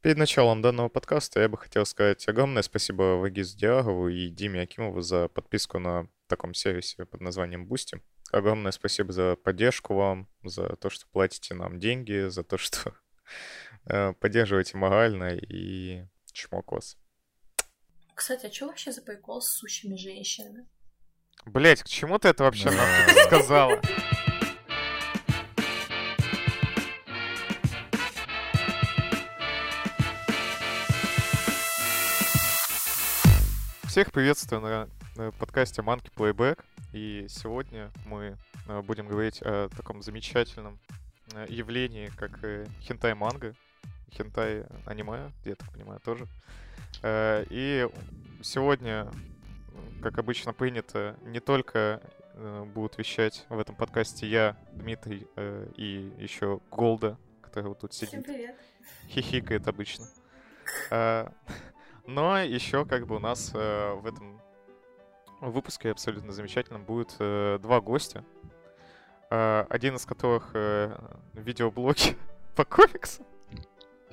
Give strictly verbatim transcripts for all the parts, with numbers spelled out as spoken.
Перед началом данного подкаста я бы хотел сказать огромное спасибо Вагизу Диагову и Диме Акимову за подписку на таком сервисе под названием Boosty. Огромное спасибо за поддержку вам, за то, что платите нам деньги, за то, что поддерживаете морально и чмок вас. Кстати, а что вообще за прикол с сущими женщинами? Блять, к чему ты это вообще нам сказала? Всех приветствую на подкасте Манки Плейбэк, и сегодня мы будем говорить о таком замечательном явлении, как хентай-манга, хентай-аниме, я так понимаю, тоже. И сегодня, как обычно принято, не только будут вещать в этом подкасте я, Дмитрий, и еще Голда, который вот тут сидит. Всем привет. Хихикает обычно. Но еще как бы у нас э, в этом выпуске абсолютно замечательном будет э, два гостя. Э, один из которых э, видеоблоги по комиксам.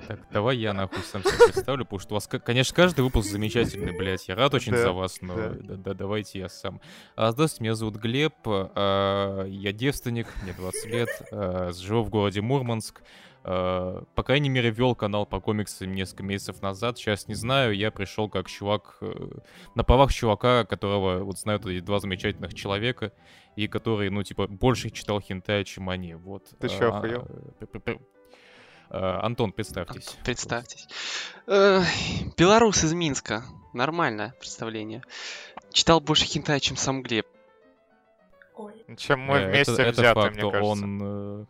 Так, давай я нахуй сам себя представлю, потому что у вас, конечно, каждый выпуск замечательный, блядь. Я рад очень да, за вас, но да. Да, да, давайте я сам. А, здравствуйте, меня зовут Глеб, а, я девственник, мне двадцать лет, а, живу в городе Мурманск. Uh, по крайней мере, вел канал по комиксам несколько месяцев назад. Сейчас не знаю, я пришел как чувак uh, на правах чувака, которого вот знают эти два замечательных человека, и который, ну, типа, больше читал хентая, чем они. Вот. Ты uh, чё, охуел? Uh, uh, Антон, представьтесь. Антон, представьтесь. Uh, белорус из Минска. Нормальное представление. Читал больше хентая, чем сам Глеб. Ой. Чем мы uh, вместе это, взяты, это мне кажется. Он, uh,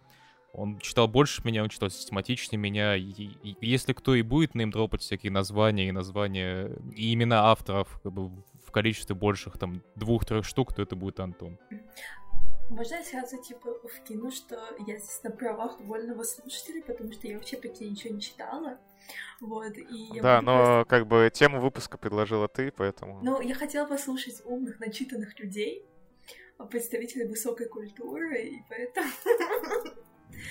Он читал больше меня, он читал систематичнее меня. И, и, если кто и будет неймдропать всякие названия и названия, и имена авторов как бы, в количестве больших, там, двух-трех штук, то это будет Антон. Можно я сразу, типа, вкину, что я здесь на правах вольного слушателя, потому что я вообще почти ничего не читала. Вот, и я да, но просто... как бы тему выпуска предложила ты, поэтому... Ну, я хотела послушать умных, начитанных людей, представителей высокой культуры, и поэтому...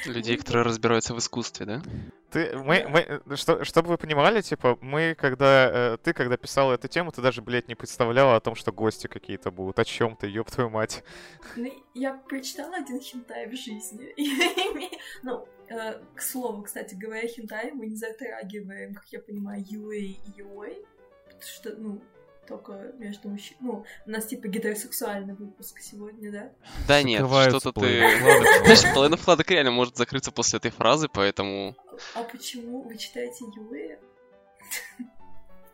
Людей, которые разбираются в искусстве, да? Ты, мы, мы, что, чтобы вы понимали, типа, мы, когда, э, ты, когда писала эту тему, ты даже, блядь, не представляла о том, что гости какие-то будут. О чем ты, ёб твою мать? Ну, я прочитала один хентай в жизни. Ну, э, к слову, кстати, говоря хентай, мы не затрагиваем, как я понимаю, юэй и йой. Потому что, ну... только между мужчинами. Ну, у нас типа гетеросексуальный выпуск сегодня, да? Да нет, что-то ты... Знаешь, половина вкладок реально может закрыться после этой фразы, поэтому... А почему вы читаете юэ?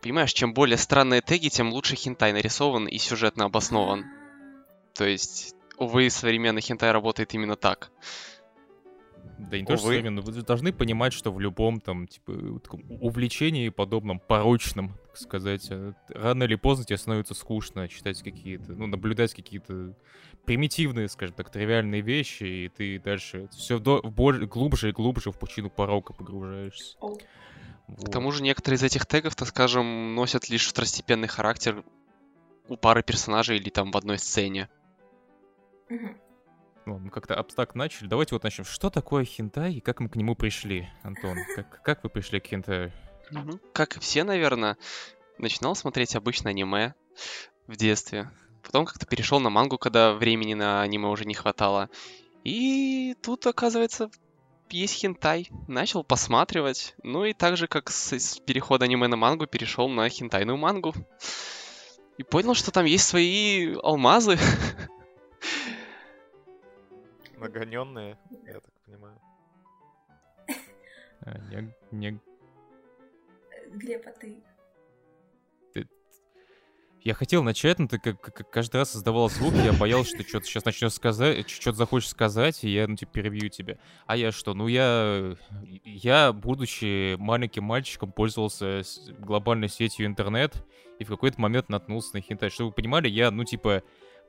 Понимаешь, чем более странные теги, тем лучше хентай нарисован и сюжетно обоснован. То есть, увы, современный хентай работает именно так. Да не то, что современно. Вы должны понимать, что в любом там, типа, увлечении подобном, порочном, так сказать, рано или поздно тебе становится скучно читать какие-то, ну, наблюдать какие-то примитивные, скажем так, тривиальные вещи, и ты дальше все вдоль, боль, глубже и глубже в пучину порока погружаешься. Вот. К тому же некоторые из этих тегов, так скажем, носят лишь второстепенный характер у пары персонажей или там в одной сцене. Mm-hmm. Ну, мы как-то абстракт начали. Давайте вот начнем. Что такое хентай и как мы к нему пришли, Антон? Как, как вы пришли к хентаю? Mm-hmm. Как и все, наверное, начинал смотреть обычно аниме в детстве. Потом как-то перешел на мангу, когда времени на аниме уже не хватало. И тут, оказывается, есть хентай. Начал посматривать. Ну и так же, как с, с перехода аниме на мангу, перешел на хентайную мангу. И понял, что там есть свои алмазы. Нагоненные, я так понимаю. А, не, не... Глеб, а ты? ты? Я хотел начать, но ты как, как каждый раз создавал звук, я боялся, что ты что-то сейчас начнешь сказать, что-то захочешь сказать, и я, ну, типа, перебью тебя. А я что? Ну, я, я, будучи маленьким мальчиком, пользовался глобальной сетью интернет, и в какой-то момент наткнулся на хентай. Чтобы вы понимали, я, ну, типа...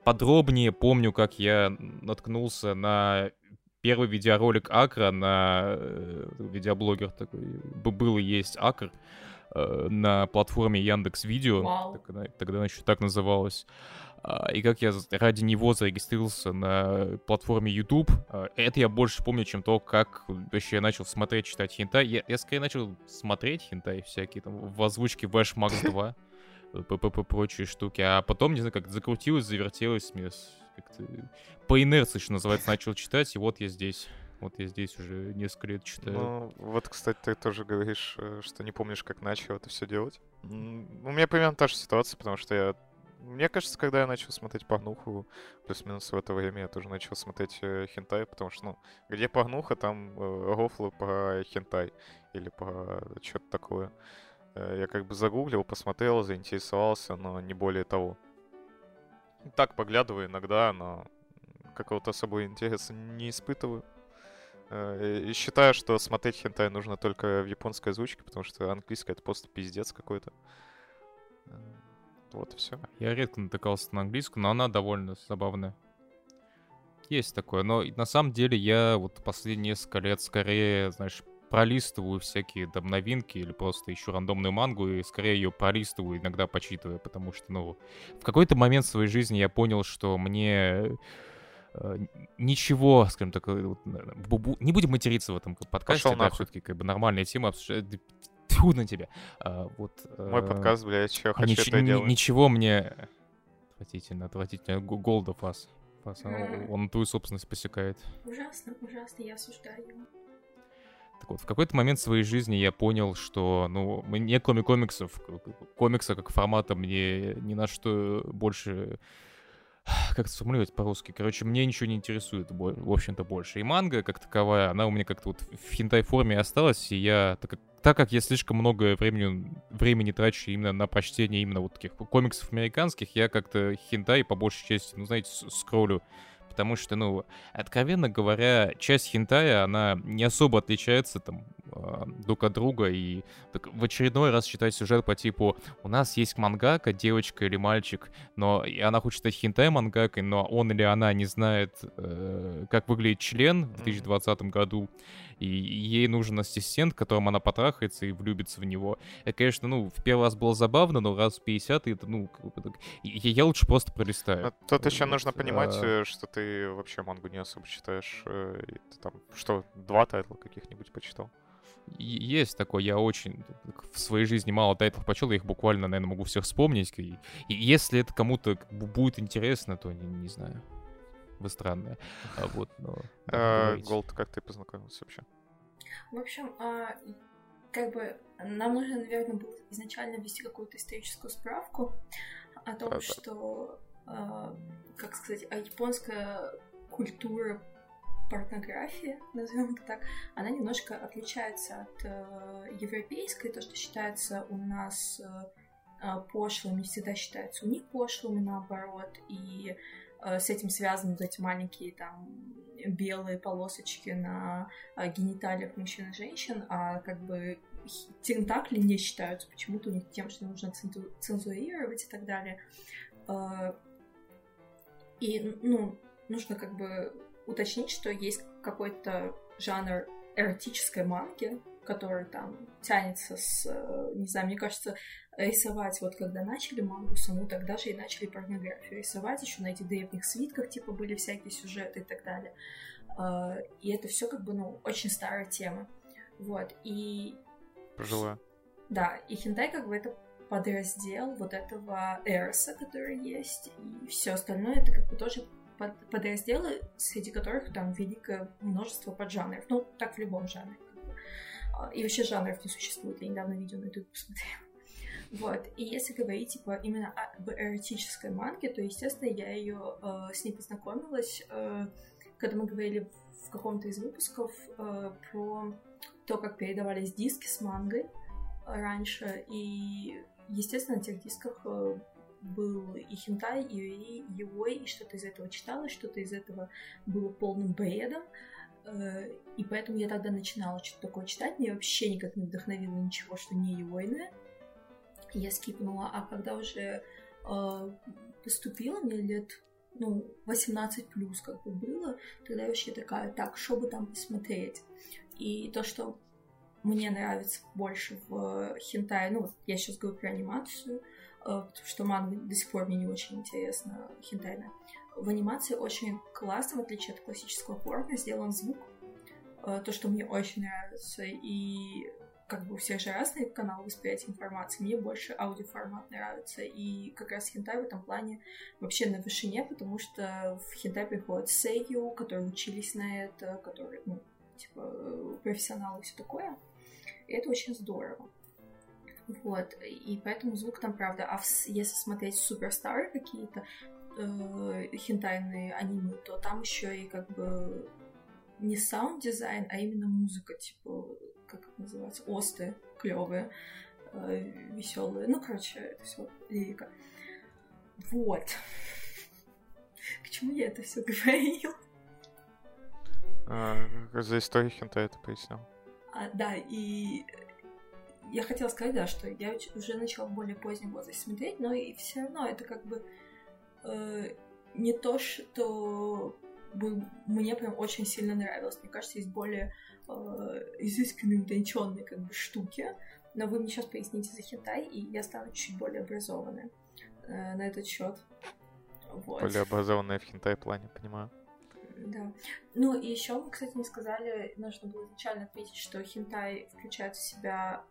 подробнее помню, как я наткнулся на первый видеоролик Акра, на видеоблогер такой, был и есть Акр, на платформе Яндекс.Видео, wow. Тогда она еще так называлась. И как я ради него зарегистрировался на платформе Ютуб, это я больше помню, чем то, как вообще я начал смотреть, читать хентай. Я, я скорее начал смотреть хентай всякие, там, в озвучке Вэшмакс два, ППП, прочие штуки. А потом, не знаю, как закрутилось, завертелось, мне как-то по инерции, что называется, начал читать, и вот я здесь. Вот я здесь уже несколько лет читаю. Ну, вот, кстати, ты тоже говоришь, что не помнишь, как начал это все делать. У меня примерно та же ситуация, потому что я... Мне кажется, когда я начал смотреть порнуху, плюс-минус в это время я тоже начал смотреть э, хентай, потому что, ну, где порнуха, там э, рофлы по хентай или по что-то такое. Э, я как бы загуглил, посмотрел, заинтересовался, но не более того. Так, поглядываю иногда, но какого-то особого интереса не испытываю. Э, и считаю, что смотреть хентай нужно только в японской озвучке, потому что английская — это просто пиздец какой-то. Вот и все. Я редко натыкался на английскую, но она довольно забавная. Есть такое, но на самом деле я вот последние несколько лет скорее, знаешь, пролистываю всякие там новинки или просто ищу рандомную мангу и скорее ее пролистываю, иногда почитываю, потому что, ну, в какой-то момент в своей жизни я понял, что мне... ничего, скажем так, не будем материться в этом подкасте, да, нахуй. Все-таки как бы нормальная тема обсуждать. Тьфу на тебя. А, вот, Мой э... подкаст, блядь, что хочу, нич- это н- делать. Ничего мне... Отвратительно, отвратительно. Голда фас. фас. Mm-hmm. Он твою собственность посекает. Ужасно, ужасно, я осуждаю его. Так вот, в какой-то момент своей жизни я понял, что, ну, мне кроме комиксов, комикса как формата мне ни на что больше... Как это сформулировать по-русски? Короче, мне ничего не интересует, в общем-то, больше. И манга, как таковая, она у меня как-то вот в хентай-форме осталась, и я, так как, так как я слишком много времени, времени трачу именно на прочтение именно вот таких комиксов американских, я как-то хентай, по большей части, ну, знаете, скроллю. Потому что, ну, откровенно говоря, часть хентая, она не особо отличается там друг от друга. И так, в очередной раз читать сюжет по типу «У нас есть мангака, девочка или мальчик, но и она хочет стать хентай-мангакой, но он или она не знает, э, как выглядит член в две тысячи двадцатом году, и ей нужен ассистент, которым она потрахается и влюбится в него». Это, конечно, ну, в первый раз было забавно, но раз в пятьдесят, это, ну, я лучше просто пролистаю. Но тут еще вот, нужно понимать, а... что ты Ты вообще мангу не особо читаешь, ты там, что, два тайтла каких-нибудь почитал? Есть такое, я очень в своей жизни мало тайтлов почел, я их буквально, наверное, могу всех вспомнить. И если это кому-то будет интересно, то, не, не знаю, вы странные. А вот, но... Голд, как ты познакомился вообще? В общем, как бы нам нужно, наверное, было изначально ввести какую-то историческую справку о том, что... Uh, как сказать, а японская культура порнографии, назовем это так, она немножко отличается от uh, европейской, то, что считается у нас uh, пошлым, не всегда считается у них пошлыми, наоборот, и uh, с этим связаны вот эти маленькие там белые полосочки на uh, гениталиях мужчин и женщин, а как бы тентакли не считаются почему-то у них тем, что нужно цензу- цензурировать и так далее. И, ну, нужно как бы уточнить, что есть какой-то жанр эротической манги, который там тянется с... Не знаю, мне кажется, рисовать вот когда начали мангу саму, тогда же и начали порнографию рисовать. Еще на этих древних свитках типа были всякие сюжеты и так далее. И это все как бы, ну, очень старая тема. Вот, и... Пожилая. Да, и хентай как бы это... подраздел вот этого эроса, который есть, и все остальное это как бы тоже под, подразделы, среди которых там великое множество поджанров. Ну, так в любом жанре. И вообще жанров не существует. Я недавно видео на ютубе посмотрела. Вот. И если говорить типа именно об эротической манге, то, естественно, я ее э, с ней познакомилась, э, когда мы говорили в каком-то из выпусков э, про то, как передавались диски с мангой раньше, и естественно, на тех дисках был и хентай, и юэй, и что-то из этого читала, что-то из этого было полным бредом. И поэтому я тогда начинала что-то такое читать. Меня вообще никак не вдохновило ничего, что не юэйное. Я скипнула. А когда уже поступила, мне лет, ну, восемнадцать плюс как бы было, тогда я вообще такая, так, что бы там посмотреть? И то, что мне нравится больше в хентае, ну, я сейчас говорю про анимацию, потому что манга до сих пор мне не очень интересна хентайна. В анимации очень классно, в отличие от классического порно, сделан звук, то, что мне очень нравится, и как бы все же разные каналы восприятия информации, мне больше аудиоформат нравится, и как раз хентай в этом плане вообще на вышине, потому что в хентай приходят сэйю, которые учились на это, которые, ну, типа, профессионалы и все такое, и это очень здорово. Вот, и поэтому звук там, правда, а в, если смотреть суперстары какие-то э, хентайные аниме, то там еще и как бы не саунд-дизайн, а именно музыка, типа, как это называется, осты клевые, э, веселые, ну, короче, это все лирика. Вот. К чему я это все говорила? За историю хентая это пояснил. А, да, и... Я хотела сказать, да, что я уже начала в более позднем возрасте смотреть, но и все равно это как бы э, не то, что бы мне прям очень сильно нравилось. Мне кажется, есть более э, изысканные, утонченные как бы штуки, но вы мне сейчас поясните за хентай, и я стану чуть более образованной э, на этот счет. Вот. Более образованная в хентай плане, понимаю. Да. Ну и еще мы, кстати, не сказали, нужно было изначально отметить, что хентай включает в себя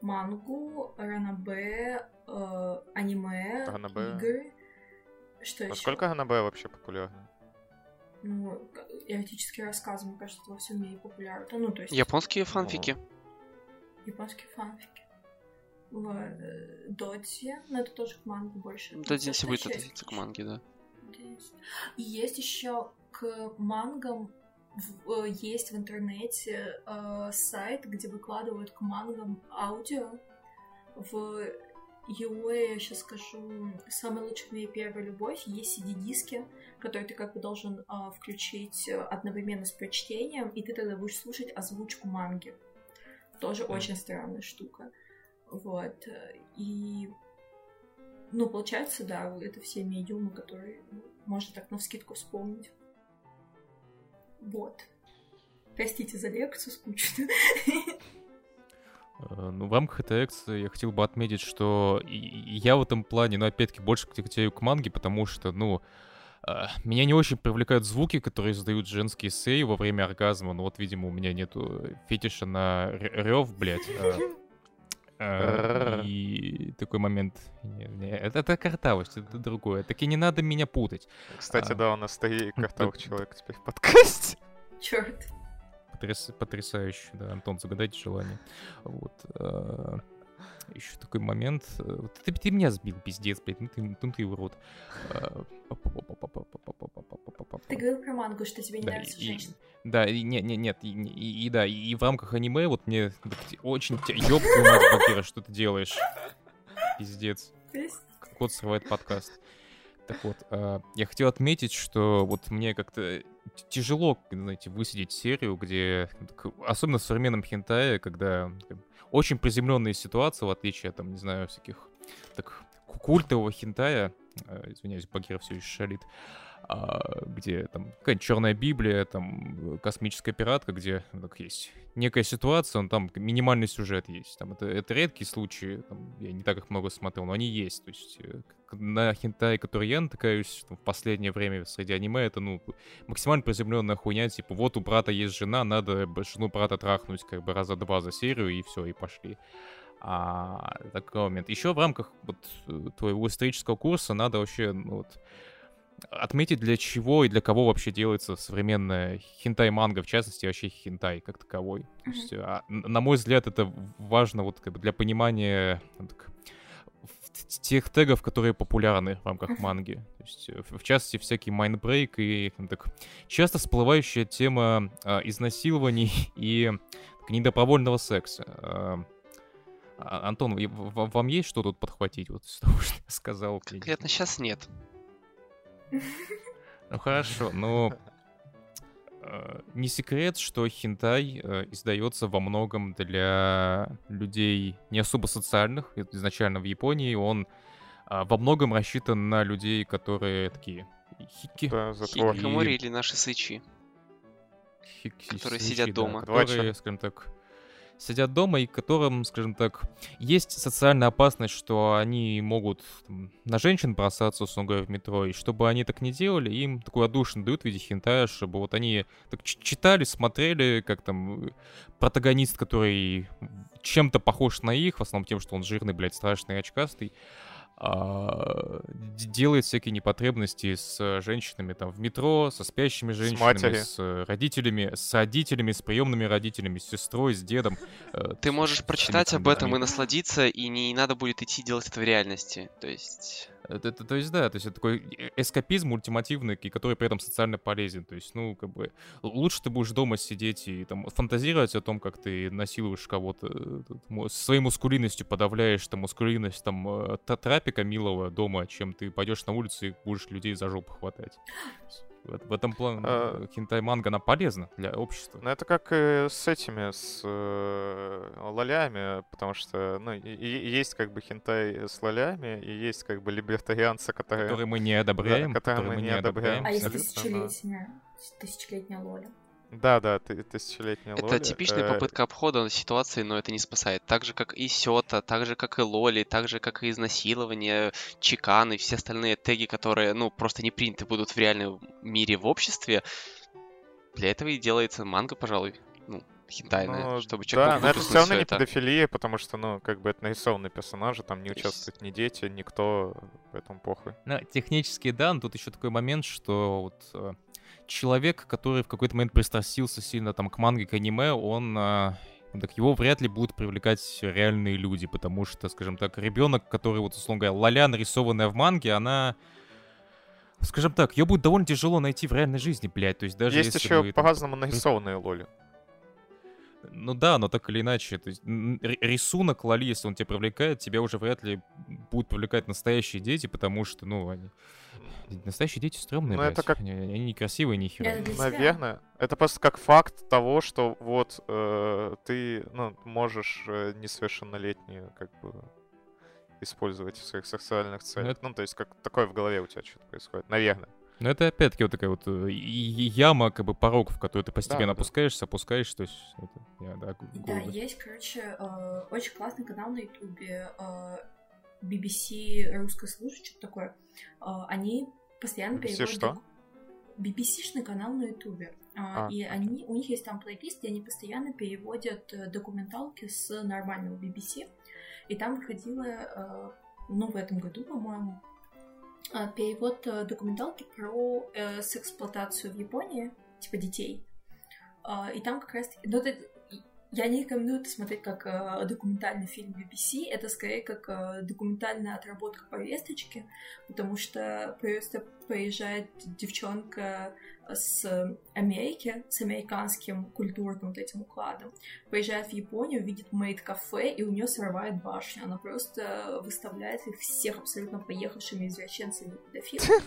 мангу, ранобэ, э, аниме, ранобэ. Игры. Что а еще? Сколько ранобэ вообще популярно? Ну, эротические рассказы, мне кажется, во всем мире популярны. Ну, то есть... Японские фанфики. О. Японские фанфики. В додзе, но это тоже к манге больше. Додзинси будет относиться к манге, да. И есть еще к мангам... В, есть в интернете э, сайт, где выкладывают к мангам аудио. В Юэ, я сейчас скажу, «Самая лучшая в мире первая любовь». Есть си ди-диски, которые ты как бы должен э, включить одновременно с прочтением, и ты тогда будешь слушать озвучку манги. Тоже mm. очень странная штука. Вот. И... Ну, получается, да, это все медиумы, которые можно так навскидку вспомнить. Вот. Простите за лекцию, скучно. Ну, в рамках этой лекции я хотел бы отметить, что я в этом плане, ну, опять-таки, больше тяготею к манге, потому что, ну, меня не очень привлекают звуки, которые издают женские сэй во время оргазма. Ну, вот, видимо, у меня нету фетиша на рев, блядь. И такой момент. Это картавость, это другое. Таки не надо меня путать. Кстати, да, у нас стоит картавых человек теперь в подкасте. Черт. Потрясающе, да. Антон, загадайте желание. Вот. Еще такой момент. Ты меня сбил, пиздец, блядь. Ну ты урод. Ты говорил про мангу, что тебе не нравится женщина. Да, нет, нет, нет, и да, и в рамках аниме вот мне очень ёб твою мать, Бакира, что ты делаешь? Пиздец. Кот срывает подкаст. Так вот, я хотел отметить, что вот мне как-то тяжело, знаете, высидеть серию, где, особенно в современном хентае, когда очень приземленные ситуации, в отличие от, там, не знаю, всяких так, культового хентая, извиняюсь, Багира все еще шалит, где там какая-нибудь черная библия, там космическая пиратка, где так, есть некая ситуация, он там минимальный сюжет есть. Там, это, это редкие случаи, там, я не так их много смотрел, но они есть. То есть на хентай, который я натыкаюсь там, в последнее время среди аниме, это ну максимально приземленная хуйня, типа вот у брата есть жена, надо жену брата трахнуть как бы раза два за серию, и все, и пошли. А такой момент. Еще в рамках вот, твоего исторического курса надо вообще ну, вот, отметить, для чего и для кого вообще делается современная хентай-манга, в частности, вообще хентай как таковой. Mm-hmm. То есть, а, на мой взгляд, это важно вот, как бы, для понимания ну, так, тех тегов, которые популярны в рамках mm-hmm. манги. То есть, в, в частности, всякий майндбрейк и ну, так, часто всплывающая тема а, изнасилований и так, недобровольного секса. А, Антон, вам есть что тут подхватить вот из того, что я сказал? Конкретно сейчас нет. Ну хорошо, но э, не секрет, что хентай э, издается во многом для людей не особо социальных. Изначально в Японии он э, во многом рассчитан на людей, которые такие хики. Да, хикикомори или наши сычи, которые сидят дома. Которые, скажем так, сидят дома и которым, скажем так, есть социальная опасность, что они могут там, на женщин бросаться, условно говоря, в метро, и чтобы они так не делали, им такую отдушину дают в виде хентая, чтобы вот они так читали, смотрели, как там протагонист, который чем-то похож на их, в основном тем, что он жирный, блядь, страшный, очкастый, делает всякие непотребности с женщинами там в метро, со спящими женщинами, с, с родителями, с родителями, с приемными родителями, с сестрой, с дедом. Ты можешь прочитать об этом и насладиться, и не надо будет идти делать это в реальности. То есть... Это, это, то есть, да, то есть это такой эскапизм ультимативный, который при этом социально полезен. То есть, ну, как бы, лучше ты будешь дома сидеть и там фантазировать о том, как ты насилуешь кого-то, своей мускулинностью подавляешь, там, мускулинность, там, трапика милого дома, чем ты пойдешь на улицу и будешь людей за жопу хватать. В этом плане а... хентай-манга, она полезна для общества. Ну, это как и с этими, с э, лолями, потому что, ну, и, и есть как бы хентай с лолями, и есть как бы либертарианцы, которые... Которые мы не одобряем. Да, которые, которые мы не одобряем. А есть тысячелетняя, тысячелетняя лоля. Да-да, тысячелетняя лоли. Это типичная попытка обхода ситуации, но это не спасает. Так же, как и сёта, так же, как и лоли, так же, как и изнасилование, чеканы, все остальные теги, которые, ну, просто не приняты будут в реальном мире, в обществе. Для этого и делается манга, пожалуй, ну, хентайная, ну, чтобы человек... Да, но это все равно не педофилия, потому что, ну, как бы это нарисованные персонажи, там не участвуют ни дети, никто, поэтому похуй. Ну, технически, да, но тут еще такой момент, что вот... Человек, который в какой-то момент пристрастился сильно там к манге, к аниме, он, э, так его вряд ли будут привлекать реальные люди, потому что, скажем так, ребенок, который, вот, условно говоря, лоля, нарисованная в манге, она, скажем так, ее будет довольно тяжело найти в реальной жизни, блядь. То есть даже есть если еще вы, по-разному там... нарисованные лоли. Ну да, но так или иначе, то есть, рисунок лоли, если он тебя привлекает, тебя уже вряд ли будут привлекать настоящие дети, потому что, ну, они... Настоящие дети стрёмные, блядь. Это как... они, они некрасивые, ни хера. Наверное. Это просто как факт того, что вот э, ты, ну, можешь несовершеннолетнюю как бы использовать в своих сексуальных целях. Это... Ну, то есть как такое в голове у тебя что-то происходит. Наверное. Ну, это опять-таки вот такая вот яма, как бы, порог, в которую ты постепенно да, опускаешься, да. опускаешься, то есть... Это... Я, да, да, есть, короче, э, очень классный канал на Ютубе, э, би би си русская служба, что-то такое. Э, они постоянно переводят... Что? би би си-шный канал на Ютубе. Э, а, и они, у них есть там плейлист, и они постоянно переводят документалки с нормального би би си. И там выходило, э, ну, в этом году, по-моему, перевод документалки про э, сексплуатацию в Японии, типа детей. Э, и там как раз... Ну, это... Я не рекомендую это смотреть как э, документальный фильм би би си, это скорее как э, документальная отработка повесточки, потому что просто приезжает девчонка с Америки, с американским культурным вот этим укладом, приезжает в Японию, видит мейд-кафе, и у нее срывает башню. Она просто выставляет их всех абсолютно поехавшими извращенцами и педофилами.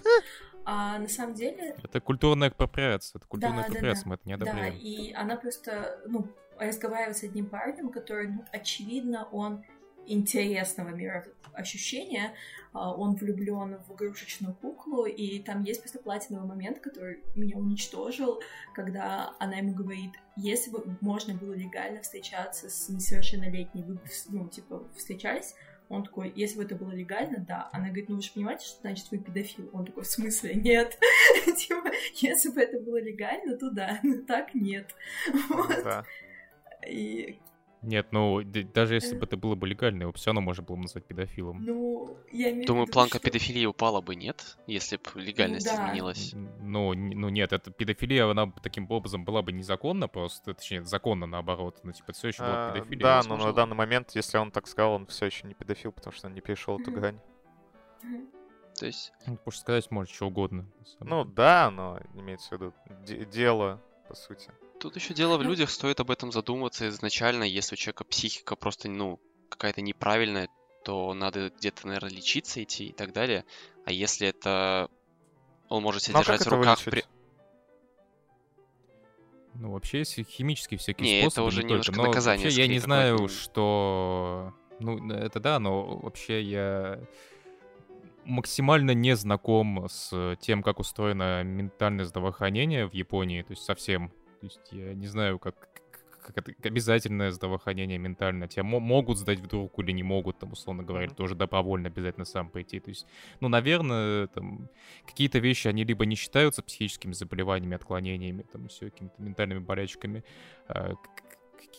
А на самом деле... Это культурная апроприация, это культурная да, апроприация, да, да. мы это не одобряем. Да, и она просто, ну... разговаривать с одним парнем, который, ну, очевидно, он интересного мироощущения, он влюблен в игрушечную куклу, и там есть просто платиновый момент, который меня уничтожил, когда она ему говорит, если бы можно было легально встречаться с несовершеннолетней, вы бы, ну, типа, встречались, он такой, если бы это было легально, да. Она говорит, ну вы же понимаете, что значит вы педофил. Он такой, в смысле? Нет. Типа, если бы это было легально, то да, но так нет. Вот. И... Нет, ну, даже если бы это было бы легально, его все равно можно было бы назвать педофилом. Ну, я имею Думаю, в виду, планка что... педофилии упала бы, нет? Если бы легальность ну, да. изменилась. Ну, ну, нет, это педофилия, она таким образом была бы незаконна просто, точнее, законно наоборот. Ну, типа, все еще а, была педофилия. Да, но на данный момент, если он так сказал, он все еще не педофил, потому что он не перешел эту грань. То есть... Можно сказать, может, что угодно. Ну, да, но имеется в виду дело, по сути. Тут еще дело в людях, стоит об этом задуматься изначально. Если у человека психика просто, ну, какая-то неправильная, то надо где-то, наверное, лечиться идти и так далее. А если это... Он может себя Но держать в руках... При... Ну, вообще, если химические всякие не, способы... Не, это уже не немножко только. наказание. Вообще, я не знаю, такой... что... Ну, это да, но вообще я... максимально не знаком с тем, как устроено ментальное здравоохранение в Японии, то есть совсем. То есть я не знаю, как, как обязательное здравоохранение ментальное. Тебя м- могут сдать в руку или не могут, там, условно говоря, тоже добровольно обязательно сам пойти. То есть, ну, наверное, там, какие-то вещи, они либо не считаются психическими заболеваниями, отклонениями, там, все, какими-то ментальными болячками, а,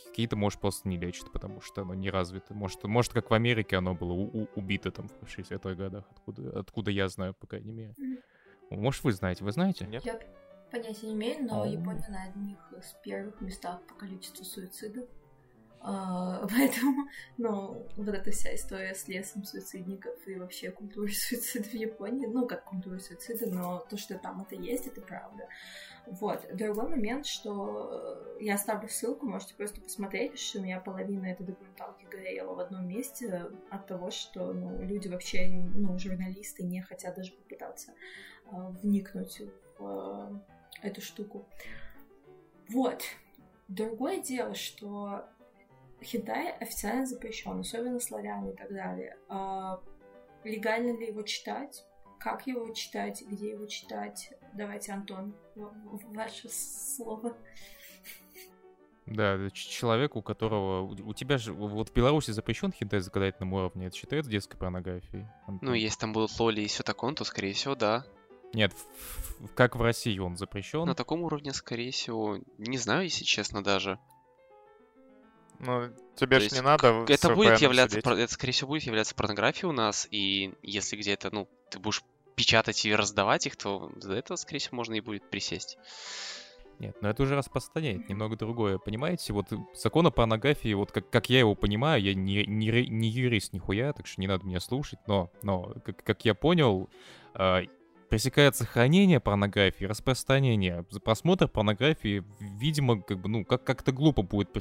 какие-то, может, просто не лечат, потому что оно не развито. Может, может как в Америке оно было у- у- убито там в шестидесятых годах, откуда, откуда я знаю, по крайней мере. Может, вы знаете, вы знаете? Нет? Я понятия не имею, но oh. Япония на одних из первых местах по количеству суицидов. А, поэтому, ну, вот эта вся история с лесом суицидников и вообще культурой суицида в Японии, ну, как культура суицида, но то, что там это есть, это правда. Вот. Другой момент, что я оставлю ссылку, можете просто посмотреть, что у меня половина этой документалки горела в одном месте от того, что, ну, люди вообще, ну, журналисты не хотят даже попытаться а, вникнуть в а, эту штуку. Вот. Другое дело, что хентай официально запрещен, особенно славяне и так далее. А, легально ли его читать? Как его читать? Где его читать? Давайте, Антон, ваше слово. Да, человек, у которого... У тебя же... Вот в Беларуси запрещен хентай на законодательном уровне. Это считается детской порнографией? Антон? Ну, если там будут лоли и все такое, то, скорее всего, да. Нет, как в России он запрещен? На таком уровне, скорее всего, не знаю, если честно, даже. Ну, тебе же не надо... Это будет являться, это, скорее всего, будет являться порнографией у нас, и если где-то, ну, ты будешь печатать и раздавать их, то за это, скорее всего, можно и будет присесть. Нет, но это уже распространяет, немного другое, понимаете? Вот закон о порнографии, вот как, как я его понимаю, я не, не, не юрист нихуя, так что не надо меня слушать, но, но как, как я понял... пресекается хранение порнографии, распространение, просмотр порнографии, видимо, как бы, ну, как- как-то глупо будет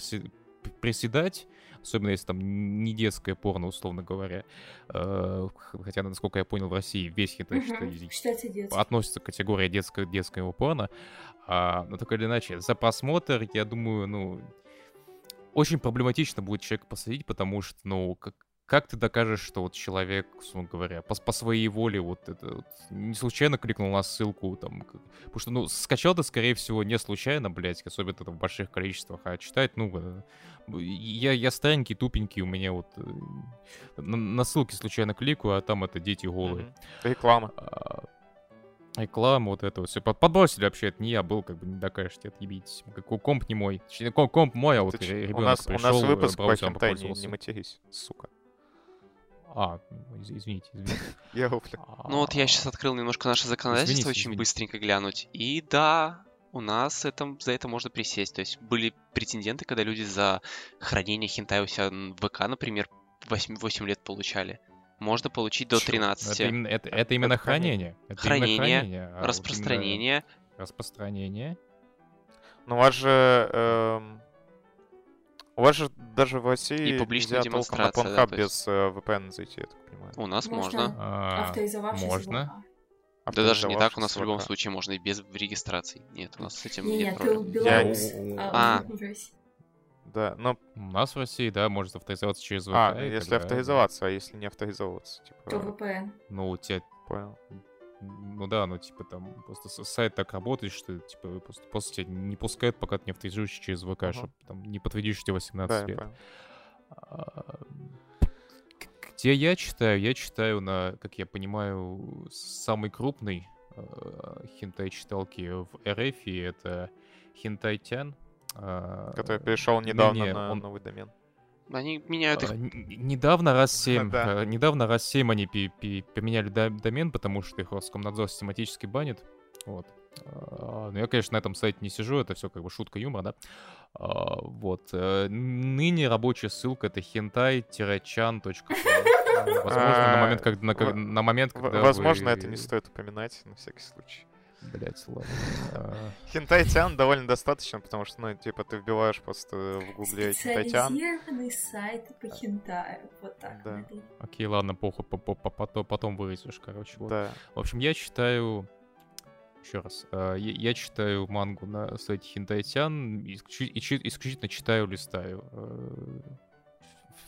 приседать, особенно если там не детское порно, условно говоря. Хотя, насколько я понял, в России весь хентай угу, относится к категории детского, детского порно. А, но так или иначе, за просмотр, я думаю, ну, очень проблематично будет человека посадить, потому что, ну, как Как ты докажешь, что вот человек, условно говоря, по, по своей воле вот это вот, не случайно кликнул на ссылку там, как, потому что, ну, скачал ты, скорее всего, не случайно, блядь, особенно там, в больших количествах, а читать, ну, я, я старенький, тупенький, у меня вот на, на ссылки случайно кликаю, а там это дети голые. Mm-hmm. Реклама. А, реклама, вот это вот все. Подбросили вообще, это не я был, как бы не докажешь, отъебитесь. Какой комп не мой. Комп мой, а вот ты ребенок у нас, пришел. У нас выпуск по хентай, не, не матерись, сука. А, извините, извините. Я уплю. Ну вот я сейчас открыл немножко наше законодательство, извините, очень извините. Быстренько глянуть. И да, у нас это, за это можно присесть. То есть были претенденты, когда люди за хранение хентай у себя в ВК, например, восемь, восемь лет получали. Можно получить до тринадцати. Это, это, это именно это хранение. Это хранение, именно хранение а распространение. Вот распространение. Ну у вас же... Эм... У вас же даже в России и публичная демонстрация, толком на Pornhub да, без uh, ви пи эн зайти, я так понимаю. У нас можно. А, можно. Да даже не так, у нас в любом случае можно и без регистрации. Нет, у нас с этим нет, нет проблем. Я... А. Да, но... У нас в России, да, может авторизоваться через ви пи эн. А, если тогда... авторизоваться, а если не авторизовываться? Типа... То ви пи эн. Ну, у тебя... Понял. Ну да, ну типа там просто сайт так работает, что типа просто, просто тебя не пускают, пока ты не авторизуешься через ВК, uh-huh. чтобы там не подтвердишь, тебе восемнадцать да, лет. А, где я читаю? Я читаю на, как я понимаю, самый крупный а, хентай-читалки в эр эф, и это Хентай Тян. А, который перешел недавно не, на он... новый домен. Они меняют их... А, недавно раз семь, да. а, недавно раз семь они пи- пи- поменяли домен, потому что их Роскомнадзор систематически банит. Вот. А, ну, я, конечно, на этом сайте не сижу, это все как бы шутка юмора, да? А, вот. А, ныне рабочая ссылка — это хентай-чан точка ком. Возможно, на момент, когда... На, на момент, когда возможно, вы... это не стоит упоминать, на всякий случай. Блять, ладно. Хентай Тян довольно достаточно, потому что, ну, типа, ты вбиваешь просто в гугле Хентай Тян. Специализированный сайт по хентаю. Вот так. Да. Окей, ладно, похуй, потом вырезаешь, короче. Вот. Да. В общем, я читаю... Еще раз. Я читаю мангу на сайте Хентай Тян, исключительно читаю, листаю.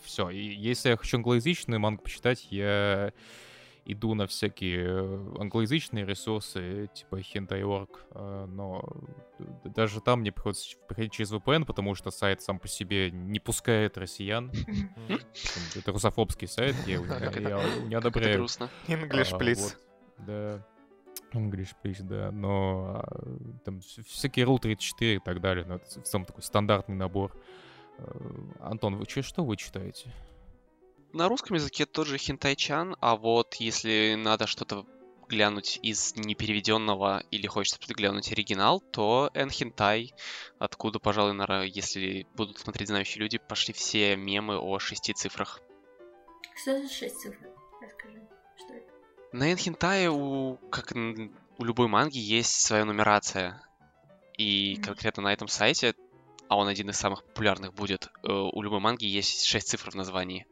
Все. Если я хочу англоязычную мангу почитать, я... иду на всякие англоязычные ресурсы, типа хентай точка орг, но даже там мне приходится приходить через ви пи эн, потому что сайт сам по себе не пускает россиян. Это русофобский сайт, я не одобряю. English, please. Да. English, please, да. Но там всякие рул тридцать четыре и так далее. Но это сам такой стандартный набор. Антон, вы что вы читаете? На русском языке тот же Хентай Тян, а вот если надо что-то глянуть из непереведенного или хочется глянуть оригинал, то n-хентай, откуда, пожалуй, наверное, если будут смотреть знающие люди, пошли все мемы о шести цифрах. Что за шесть цифр? Расскажи, что это? На n-хентае, у, как у любой манги, есть своя нумерация. И mm-hmm. конкретно на этом сайте, а он один из самых популярных будет, у любой манги есть шесть цифр в названии.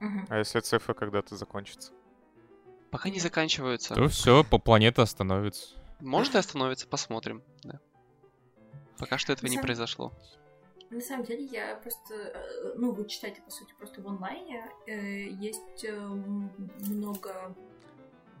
Uh-huh. А если цифры когда-то закончатся? Пока не заканчиваются. То все, по планете остановится. Может и остановится, посмотрим. Да. Пока что этого на не сам... произошло. На самом деле я просто... Ну, вы читаете, по сути, просто в онлайне. Э, есть э, много...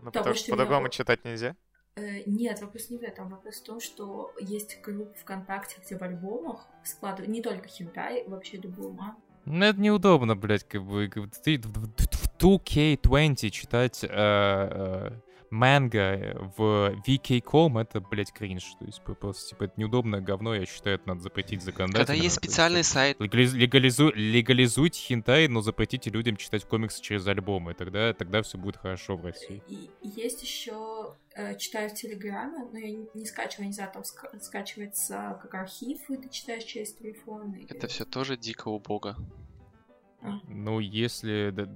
Ну, потому что по-другому меня... читать нельзя? Э, нет, вопрос не в этом. Вопрос в том, что есть группа ВКонтакте, где в альбомах складывают не только хентай, вообще любую мангу. Ну, это неудобно, блядь, как бы ты в ту кей двадцать читать э, э, манго в ви кей точка ком, это, блядь, кринж. То есть просто, типа, это неудобное говно, я считаю, это надо запретить законодательно. Когда есть специальный есть, сайт. Легализ, легализу, легализуйте хентай, но запретите людям читать комиксы через альбомы, тогда, тогда все будет хорошо в России. И есть еще... Читаю в Телеграме, но я не скачиваю, не знаю, там ска- скачивается как архив, и ты читаешь через телефон. Или... Это все тоже дико убого. А. Ну, если да,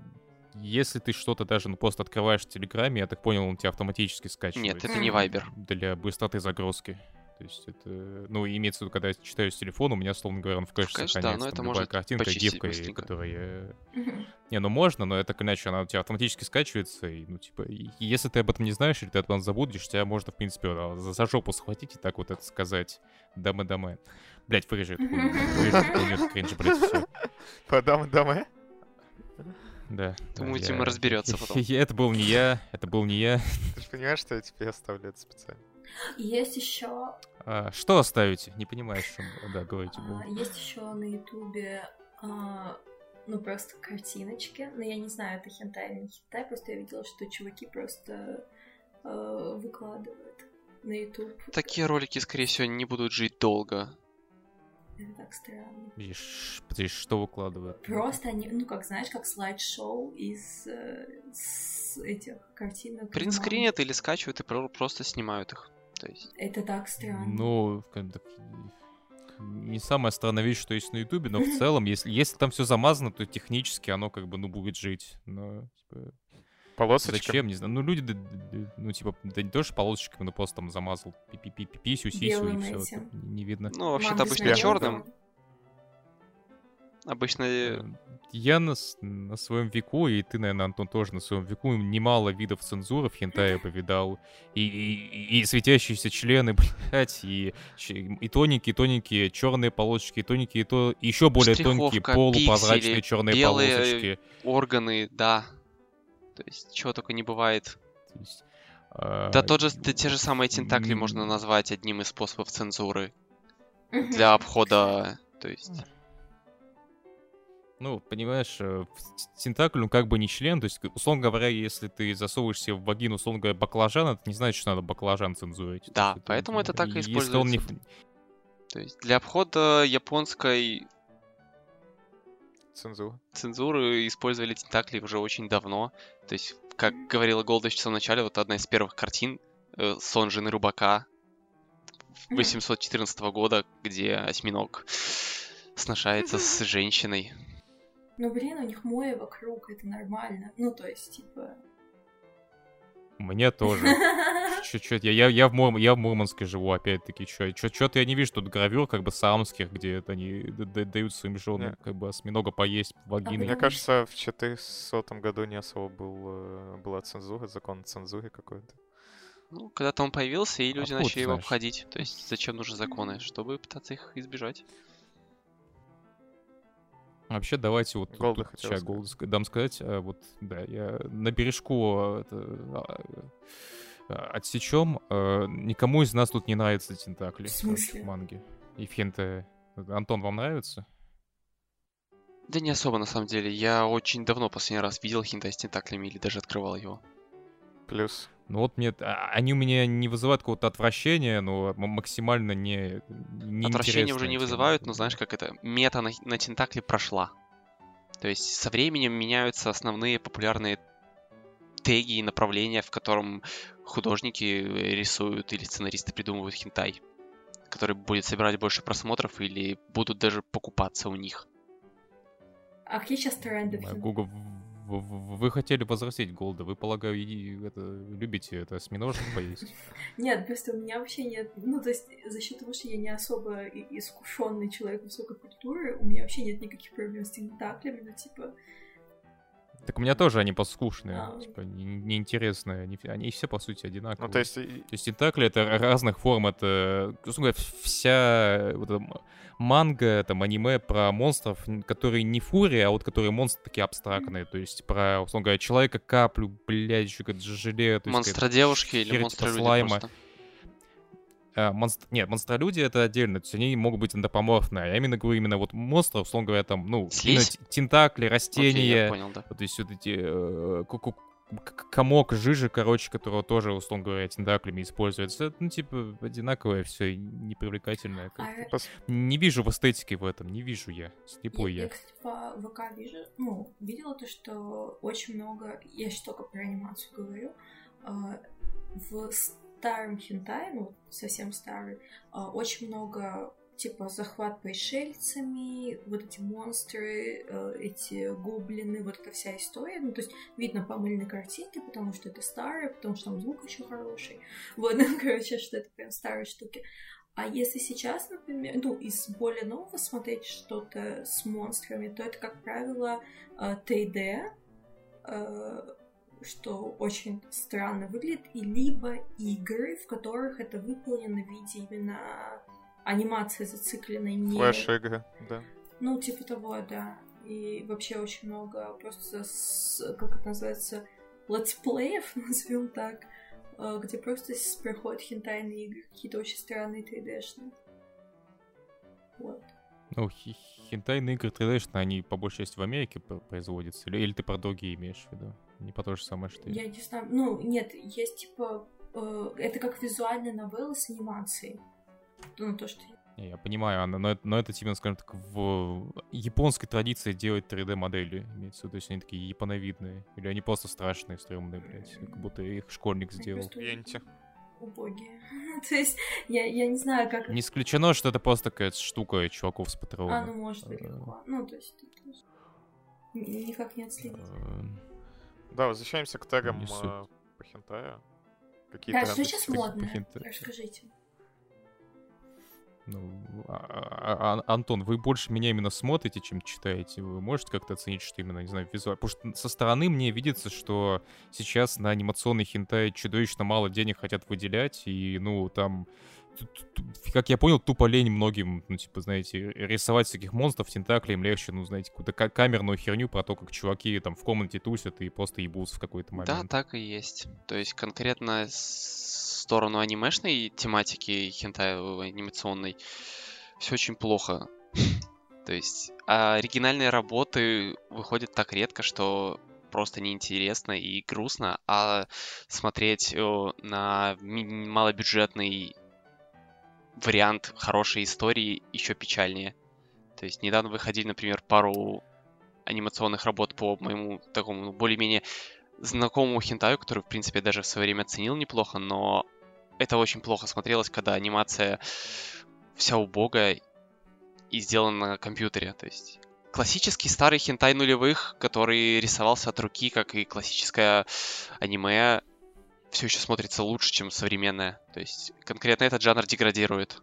если ты что-то даже ну, просто открываешь в Телеграме, я так понял, он тебя автоматически скачивает. Нет, это не Вайбер. Для быстроты загрузки. То есть это... Ну, имеется в виду, когда я читаю с телефона, у меня, словно говоря, он в кэше сохраняется. Да, но это может картинка, гифка, которая... Не, ну можно, но это, иначе она у тебя автоматически скачивается, и, ну, типа, если ты об этом не знаешь, или ты об этом забудешь, тебя можно, в принципе, за, за жопу схватить и так вот это сказать. Дамы-дамы. Блядь, вырежет. Вырежет, кринж, блядь, все. По дамы-дамы? Да. Думаете, мы разберется потом. Это был не я, это был не я. Ты же понимаешь, что я тебе оставлю это специально? Есть еще... А, что оставите? Не понимаешь, что... Да, говорите. А, есть еще на Ютубе, а, ну, просто картиночки. Но я не знаю, это хентай или не хентай. Просто я видела, что чуваки просто а, выкладывают на Ютуб. Такие ролики, скорее всего, не будут жить долго. Это так странно. Подожди, что выкладывают? Просто они, ну, как, знаешь, как слайд-шоу из этих картинок. Принтскринят или скачивают и просто снимают их. То есть... Это так странно. Ну, не самая странная вещь, что есть на Ютубе, но в целом, если, если там все замазано, то технически оно как бы, ну, будет жить. Но, типа... Полосочками? Зачем, не знаю. Ну, люди, ну, типа, да не то, что полосочками, но просто там замазал пи-пи-пи-пи-писю, сисю, и все. Этим. Не видно. Ну, вообще-то Мам, обычно черным. Обычно... Я на, на своем веку, и ты, наверное, Антон, тоже на своем веку, немало видов цензуры в хентае повидал. И, и, и светящиеся члены, блядь, и, и тоненькие, тоненькие черные полосочки, и тоненькие, и то... еще более тонкие полупрозрачные черные белые полосочки. Органы, да. То есть, чего только не бывает. То есть, а... Да тот же, да, те же самые тентакли можно назвать одним из способов цензуры. Для обхода, то есть... Ну, понимаешь, тентакль, ну, как бы не член. То есть, условно говоря, если ты засовываешься в вагину, условно говоря, баклажан, это не значит, что надо баклажан цензурить. Да, это, поэтому это так и используется. Он не... То есть, для обхода японской... Цензуру. Цензуру использовали тентакли уже очень давно. То есть, как говорила Голда еще в самом начале, вот одна из первых картин э, «Сон жены рыбака» восемьсот четырнадцатого года, где осьминог сношается с женщиной. Ну, блин, у них море вокруг, это нормально. Ну, то есть, типа... Мне тоже. Чуть-чуть. Я, я, я, в Мур... я в Мурманске живу, опять-таки. Чё-то я не вижу тут гравюр, как бы, саамских, где это они дают своим женам, yeah. как бы, осьминога поесть, вагины. Мне кажется, в четырехсотом году не особо был, была цензура, закон о цензуре какой-то. Ну, когда-то он появился, и люди а начали его обходить. То есть, зачем нужны законы? Чтобы пытаться их избежать. Вообще, давайте вот... Голда тут, сейчас Голду дам сказать. Вот, да, я на бережку это, отсечем. Никому из нас тут не нравятся тентакли. В смысле? Манги. И в хентай. Антон, вам нравится? Да не особо, на самом деле. Я очень давно последний раз видел хентай с тентаклями или даже открывал его. Плюс... Ну вот мне, они у меня не вызывают какого-то отвращения, но максимально не, не отвращения уже не вызывают, но знаешь, как это, мета на, на тентакле прошла. То есть со временем меняются основные популярные теги и направления, в котором художники рисуют или сценаристы придумывают хентай, который будет собирать больше просмотров или будут даже покупаться у них. А какие сейчас тренды? Google... Вы хотели возразить Голда, вы, полагаю, и это, любите это осьминожек поесть? Нет, просто у меня вообще нет... Ну, то есть за счет того, что я не особо искушенный человек высокой культуры, у меня вообще нет никаких проблем с тентаклями, ну, типа... Так у меня тоже они поскушные, а... типа неинтересные, они, они все, по сути, одинаковые. Ну, то есть... то есть тентакли — это разных форм, это... Вся вот эта манга, там, аниме про монстров, которые не фури, а вот которые монстры такие абстрактные, то есть про, условно говоря, человека-каплю, блядь, еще как-то желе... Монстра-девушки или монстра-люди просто? А, монстр... Нет, монстролюди — это отдельно, то есть они могут быть эндопоморфные. Я именно говорю, именно вот монстры, условно говоря, там, ну, Слизь? Тентакли, растения, okay, понял, да. То есть вот эти э, комок жижи, короче, которого тоже, условно говоря, тентаклями используется. Это, ну, типа, одинаковое все, непривлекательное. Как-то. Не вижу в эстетике в этом, не вижу я, слепой я. Я, кстати, по ВК вижу, ну, видела то, что очень много, я еще только про анимацию говорю, в старым хентай, ну, совсем старый, очень много, типа, захват пришельцами, вот эти монстры, эти гоблины, вот эта вся история. Ну, то есть, видно по мыльной картинке, потому что это старое, потому что там звук еще хороший. Вот, ну, короче, что это прям старые штуки. А если сейчас, например, ну, из более нового смотреть что-то с монстрами, то это, как правило, три дэ, что очень странно выглядит, и либо игры, в которых это выполнено в виде именно анимации зацикленной. Не... Флэш-игры, да. Ну, типа того, да. И вообще очень много просто, с, как это называется, летсплеев, назовем так, где просто проходят хентайные игры, какие-то очень странные три дэ-шные. Вот. Ну, хентайные игры три дэ-шные, они по большей части в Америке производятся, или, или ты про другие имеешь в виду? Не по то же самое, что я. Я не знаю. Ну, нет, есть типа... Э, это как визуальная новелла с анимацией. Ну, то, что... Не, я понимаю, Анна, но, но это, типа, скажем так, в японской традиции делать три дэ-модели. Имеется, то есть они такие японовидные. Или они просто страшные, стрёмные, блядь. Как будто их школьник сделал. Убогие. То есть, я, я не знаю, как... Не исключено, что это просто какая-то штука чуваков с патроном. А, ну, может, и легко. Ну, то есть, никак не отследить. Да, возвращаемся к тегам э, по хентаю. Какие да, что сейчас модно? Расскажите. Ну, а, а, Антон, вы больше меня именно смотрите, чем читаете. Вы можете как-то оценить, что именно, не знаю, визуально? Потому что со стороны мне видится, что сейчас на анимационный хентай чудовищно мало денег хотят выделять. И, ну, там... Как я понял, тупо лень многим, ну, типа, знаете, рисовать всяких монстров, тентаклей им легче, ну, знаете, какую-то камерную херню про то, как чуваки там в комнате тусят и просто ебутся в какой-то момент. Да, так и есть. То есть конкретно в сторону анимешной тематики, хентай анимационной, все очень плохо. То есть оригинальные работы выходят так редко, что... просто неинтересно и грустно, а смотреть на малобюджетный вариант хорошей истории еще печальнее. То есть недавно выходили, например, пару анимационных работ по моему такому, ну, более-менее знакомому хентаю, который, в принципе, даже в свое время оценил неплохо, но это очень плохо смотрелось, когда анимация вся убогая и сделана на компьютере, то есть... Классический старый хентай нулевых, который рисовался от руки, как и классическое аниме, все еще смотрится лучше, чем современное. То есть конкретно этот жанр деградирует.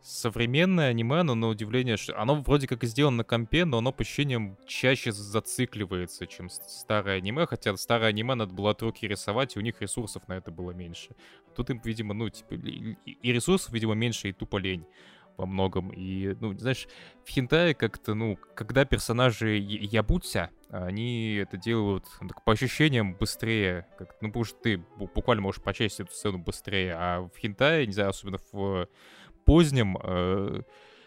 Современное аниме, но на удивление, что оно вроде как и сделано на компе, но оно по ощущениям чаще зацикливается, чем старое аниме. Хотя старое аниме надо было от руки рисовать, и у них ресурсов на это было меньше. Тут им, видимо, ну, типа, и ресурсов, видимо, меньше, и тупо лень. во многом. И, ну, знаешь, в хентае как-то, ну, когда персонажи ябутся, они это делают так, по ощущениям быстрее. Как, ну, потому что ты буквально можешь прочесть эту сцену быстрее. А в хентае, не знаю, особенно в позднем... Э-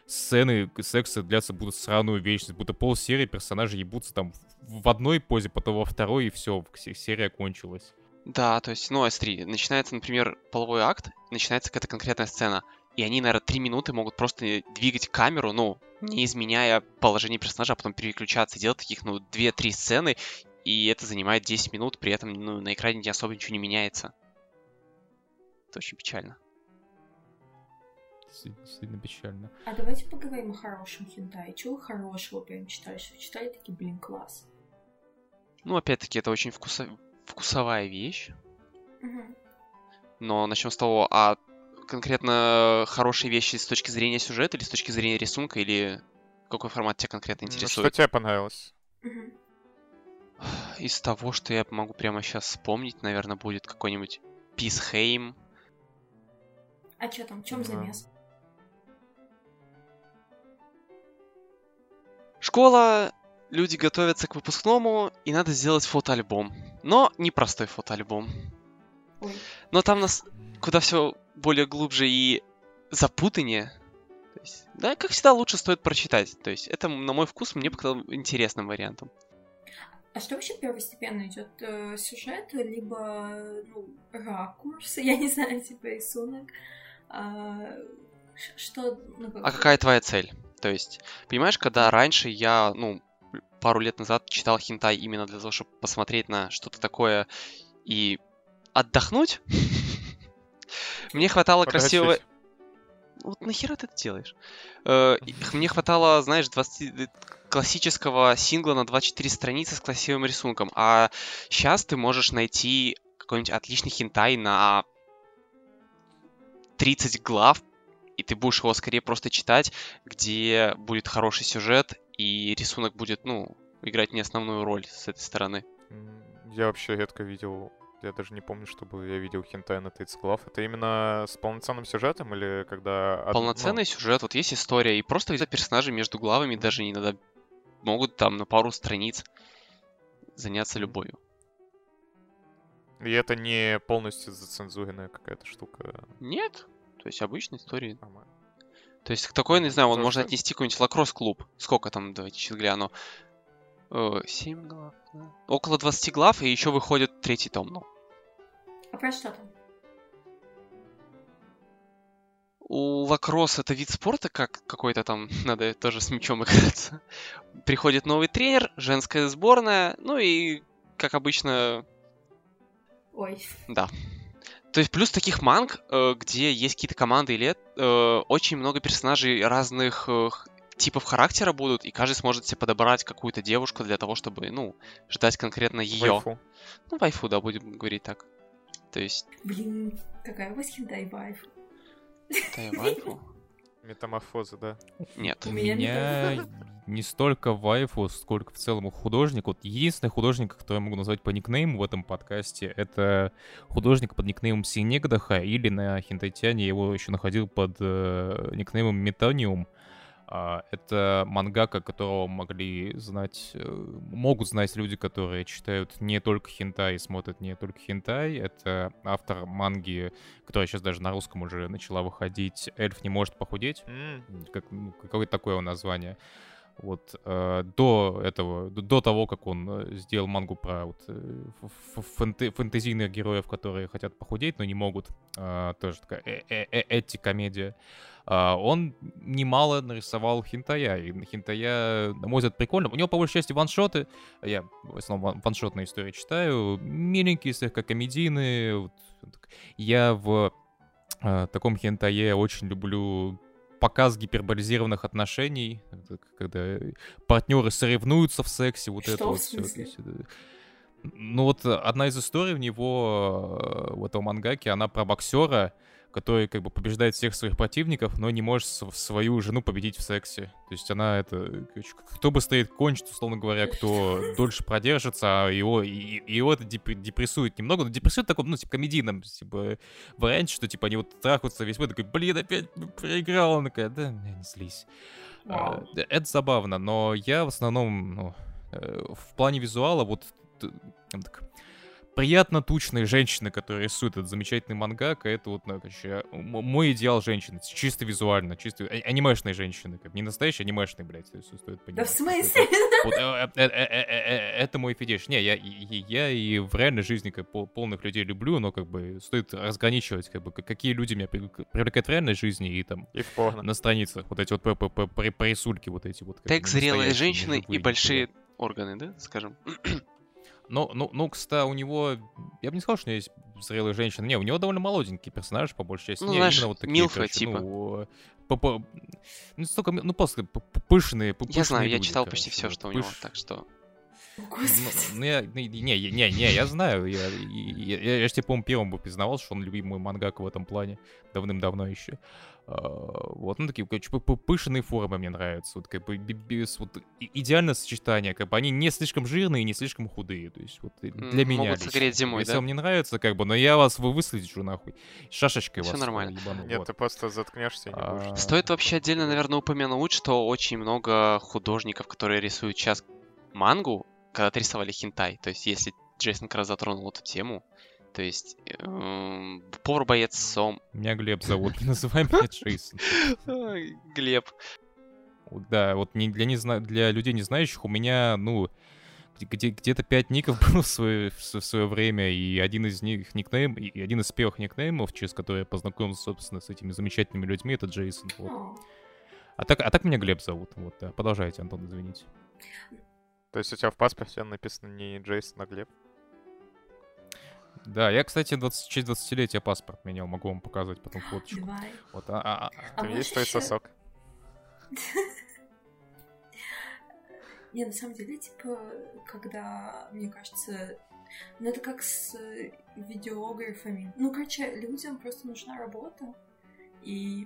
сцены секса длятся будут сраную вечность, будто полсерии персонажи ебутся там в одной позе, потом во второй, и все, серия кончилась. Да, то есть, ну, смотри, начинается, например, половой акт, начинается какая-то конкретная сцена, и они, наверное, три минуты могут просто двигать камеру, ну, не изменяя положение персонажа, а потом переключаться, делать таких, ну, две-три сцены, и это занимает десять минут, при этом, ну, на экране не особо ничего не меняется. Это очень печально. Действительно печально. А давайте поговорим о хорошем хентае. Чего хорошего прям читаешь? Вы читали такие, блин, класс. Ну, опять-таки, это очень вкусо... вкусовая вещь. Угу. Но начнем с того, а конкретно хорошие вещи с точки зрения сюжета или с точки зрения рисунка, или какой формат тебя конкретно интересует? Ну, что тебе понравилось? Угу. Из того, что я могу прямо сейчас вспомнить, наверное, будет какой-нибудь Peaceheim. А что там? В чем замес? Школа, люди готовятся к выпускному, и надо сделать фотоальбом. Но не простой фотоальбом. Ой. Но там нас куда все более глубже и запутаннее. То есть, да, как всегда, лучше стоит прочитать. То есть это, на мой вкус, мне показалось интересным вариантом. А что вообще первостепенно идет? Сюжет, либо, ну, ракурс, я не знаю, типа рисунок. А, что, ну, как... а какая твоя цель? То есть, понимаешь, когда раньше я, ну, пару лет назад читал хентай именно для того, чтобы посмотреть на что-то такое и отдохнуть, мне хватало красивого... Вот нахера ты это делаешь? Мне хватало, знаешь, двадцать классического сингла на двадцать четыре страницы с красивым рисунком. А сейчас ты можешь найти какой-нибудь отличный хентай на тридцать глав, и ты будешь его скорее просто читать, где будет хороший сюжет, и рисунок будет, ну, играть не основную роль с этой стороны. Я вообще редко видел... Я даже не помню, чтобы я видел хентай на тридцать глав. Это именно с полноценным сюжетом или когда... Полноценный ну... сюжет, вот есть история, и просто где-то персонажи между главами даже иногда могут там на пару страниц заняться любовью. И это не полностью зацензуренная какая-то штука? Нет, то есть обычная история. Нормально. То есть такой, не знаю, он можно что... отнести какой-нибудь Лакросс-клуб. Сколько там, давайте сейчас гляну. семь глав, да. Около двадцать глав, и еще выходит третий том, ну. А про что там? У лакросса это вид спорта, как какой-то там, надо тоже с мячом играться. Приходит новый тренер, женская сборная, ну и, как обычно... Ой. Да. То есть плюс таких манг, где есть какие-то команды или очень много персонажей разных типов характера будут, и каждый сможет себе подобрать какую-то девушку для того, чтобы, ну, ждать конкретно ее. Вайфу. Ну, вайфу, да, будем говорить так. То есть... Блин, какая у вас хентай вайфу? Хентай вайфу? Метаморфоза, да? Нет. У меня не столько вайфу, сколько в целом художник. Вот единственный художник, который я могу назвать по никнейму в этом подкасте, это художник под никнеймом Синэгдоха, или на Хентай Тяне его еще находил под э, никнеймом Метониум. Uh, это мангака, которого могли знать, uh, могут знать люди, которые читают не только хентай и смотрят не только хентай. Это автор манги, которая сейчас даже на русском уже начала выходить, «Эльф не может похудеть». Mm. Как, ну, какое-то такое название. Вот, uh, до этого, до того, как он сделал мангу про вот, фэнте- фэнтезийных героев, которые хотят похудеть, но не могут, uh, тоже такая эти-комедия. Uh, он немало нарисовал хентая, и хентая, на мой взгляд, прикольно. У него, по большей части, ваншоты, я в основном ваншотные истории читаю, миленькие, слегка комедийные. Вот. Я в uh, таком хентае очень люблю показ гиперболизированных отношений, когда партнеры соревнуются в сексе, вот что это вот все. Ну вот одна из историй у него, у этого мангаки, она про боксера, который как бы побеждает всех своих противников, но не может свою жену победить в сексе. То есть она это... Кто быстрее кончит, условно говоря, кто дольше продержится, а его, и, его это депрессует немного. Но депрессует в таком, ну, типа, комедийном типа, варианте, что, типа, они вот трахаются весь мой, такой, блин, опять проиграл. Она такая, да, не злись. Wow. Это забавно, но я в основном, ну, в плане визуала, вот... Так, приятно тучные женщины, которые рисуют этот замечательный мангак, это вот, ну, короче, мой идеал женщины, чисто визуально, чисто а- анимешные женщины, как не настоящие анимешные, блядь, стоит понимать. Да в смысле? Это мой фетиш. Не, я и в реальной жизни полных людей люблю, но как бы стоит разграничивать, как бы какие люди меня привлекают в реальной жизни и там на страницах вот эти вот порисульки вот эти вот. Так зрелые женщины и большие органы, да, скажем. Ну, ну, ну, кстати, у него... Я бы не сказал, что у него есть зрелые женщины. Не, у него довольно молоденький персонаж, по большей части. Ну, не, знаешь, вот такие, милфы, короче, типа. Ну, по-по... ну, столько, ну, просто пышные, пышные я знаю, люди, я читал короче, почти все, что пыш... у него, так что... Ну, ну я, не, не, не, не, я знаю, я, я, я, я же тебе, по-моему, первым бы признавал, что он любимый мангак в этом плане давным-давно еще. А, вот, ну, такие, короче, пышные формы мне нравятся, вот, как бы, без, вот, идеальное сочетание, как бы, они не слишком жирные и не слишком худые, то есть, вот, для Могут меня Могут согреть зимой, если да? Если вам не нравится, как бы, но я вас выслежу нахуй, шашечкой все вас. Все нормально. Ебану, Нет, вот. Ты просто заткнешься и не а... будешь. Стоит вообще отдельно, наверное, упомянуть, что очень много художников, которые рисуют сейчас мангу, когда-то рисовали хентай. То есть, если Джейсон как раз затронул эту тему, то есть, эм, Пор боец Сома. Меня Глеб зовут, не называй меня Джейсон. Глеб. Да, вот для, незна... для людей не знающих у меня, ну, где- где-то пять ников было в свое, в свое время, и один из них никнейм, и один из первых никнеймов, через который я познакомился, собственно, с этими замечательными людьми, это Джейсон. Вот. А, так, а так меня Глеб зовут. Вот, да. Продолжайте, Антон, извините. То есть у тебя в паспорте написано не Джейсон, а Глеб? Да, я, кстати, в честь двадцатилетия паспорт менял, могу вам показать потом фоточку. Давай. Вот, а, а, а. Там а есть твой еще... сосок? Не, на самом деле, типа, когда, мне кажется, ну это как с видеографами. Ну, короче, людям просто нужна работа. И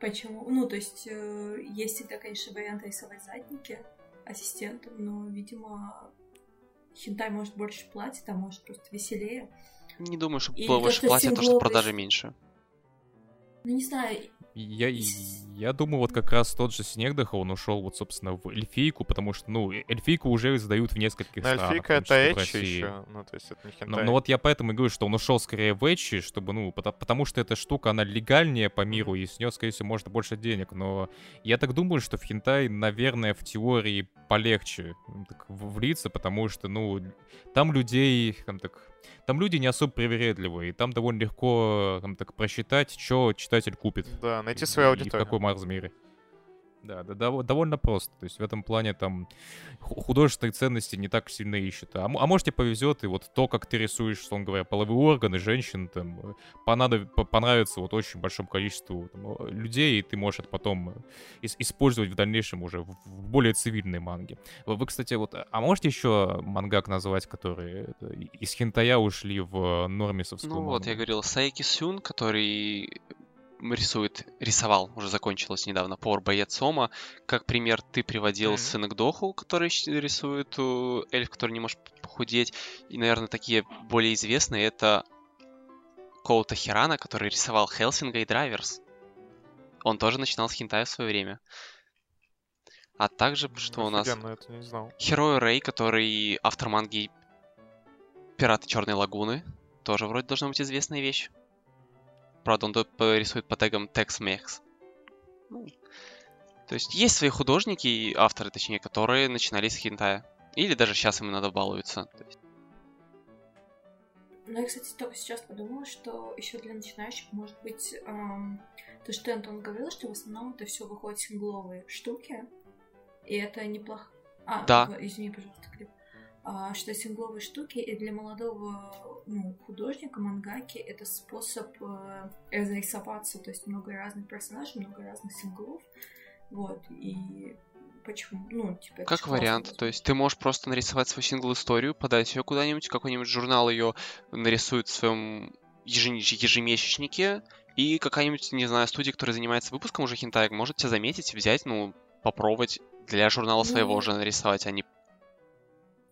почему? Ну, то есть, есть всегда, конечно, вариант рисовать задники ассистентом, но, видимо, хентай может больше платить, а может просто веселее. Не думаю, что больше платят, а то, что продажи меньше. Ну, не знаю. Я, я думаю, вот как раз тот же Синэгдоха, он ушел, вот, собственно, в эльфийку, потому что, ну, эльфийку уже издают в нескольких но странах. Эльфийка — это эчи еще, ну, то есть это не хентай. Но, но вот я поэтому и говорю, что он ушел скорее в эчи, чтобы, ну, потому, потому что эта штука, она легальнее по миру, и с нее, скорее всего, можно больше денег, но я так думаю, что в хентай, наверное, в теории полегче так, влиться, потому что, ну, там людей, там так... Там люди не особо привередливые, и там довольно легко там, так, просчитать, что читатель купит. Да, найти свою аудиторию. И в каком размере. Да, да, да, довольно просто. То есть в этом плане там художественные ценности не так сильно ищут. А, а может тебе повезет, и вот то, как ты рисуешь, что он говорит, половые органы женщин, там, понадоб... понравится вот очень большому количеству там, людей, и ты можешь это потом использовать в дальнейшем уже в более цивильной манге. Вы, кстати, вот, а можете еще мангак назвать, которые из хентая ушли в нормисовскую Ну мангу? Вот, я говорил, Сайки Сюн, который... рисует, рисовал, уже закончилось недавно, Пор боец Сома. Как пример, ты приводил mm-hmm. Синэгдоху, который рисует эльф, который не может похудеть. И, наверное, такие более известные — это Коута Хирана, который рисовал Хелсинга и Драйверс. Он тоже начинал с хентая в свое время. А также, что у нас... Хироэ Рэй, который автор манги «Пираты черной Лагуны». Тоже вроде должна быть известная вещь. Правда, он рисует по тегам Tex-Mex. Ну, то есть есть свои художники и авторы, точнее, которые начинали с хентая. Или даже сейчас им надо балуются. Ну, я, кстати, только сейчас подумала, что еще для начинающих может быть эм, то, что Антон говорил, что в основном это все выходит сингловые штуки. И это неплохо. А, да. Извини, пожалуйста, Клип. Что сингловые штуки и для молодого ну, художника, мангаки, это способ э, разрисоваться, то есть много разных персонажей, много разных синглов, вот, и почему, ну, типа... Как вариант, классно. То есть ты можешь просто нарисовать свою сингл-историю, подать ее куда-нибудь, какой-нибудь журнал ее нарисует в своем еж- ежемесячнике, И какая-нибудь, не знаю, студия, которая занимается выпуском уже хентай, может тебя заметить, взять, ну, попробовать для журнала своего ну, уже нарисовать, а не...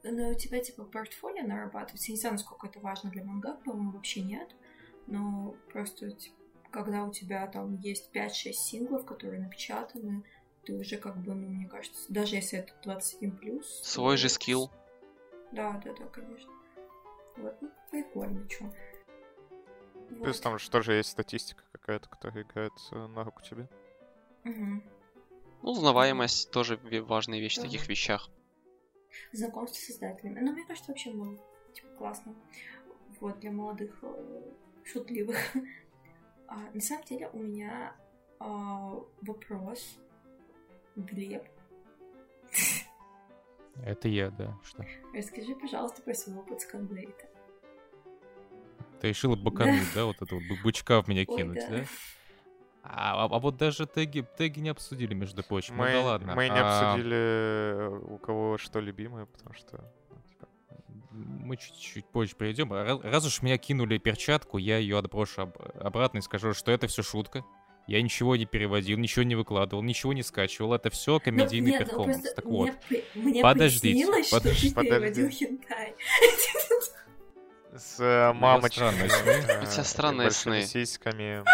Ну, у тебя, типа, портфолио нарабатывается. Я не знаю, насколько это важно для манга, по-моему, вообще нет. Но просто, типа, когда у тебя там есть пять-шесть синглов, которые напечатаны, ты уже как бы, ну, мне кажется, даже если это двадцать один плюс... Свой же скилл. Да, да, да, конечно. Вот, ну, прикольно, чё. Вот. Плюс там же тоже есть статистика какая-то, которая играет на руку тебе. Угу. Ну, узнаваемость тоже важная вещь да. в таких вещах. Знакомство с издателями. Ну, мне кажется, вообще было типа, классно. Вот, для молодых шутливых. А, на самом деле у меня а, вопрос. Глеб. Это я, да. Что? Расскажи, пожалуйста, про свой опыт с Канблейта. Ты решила бакануть, да. да? Вот этого бычка в меня кинуть, Ой, да? да? А, а, а вот даже теги, теги не обсудили, между прочим. Мы, ну, да ладно. Мы не а... обсудили, у кого что любимое, потому что... Мы чуть-чуть позже придем. Раз уж меня кинули перчатку, я ее отброшу об... обратно и скажу, что это все шутка. Я ничего не переводил, ничего не выкладывал, ничего не скачивал. Это все комедийный нет, перформанс. Так мне, вот. Мне подождите. Приснилось, подождите. Что ты переводил хентай. С мамочками. У тебя странные сны. С сиськами.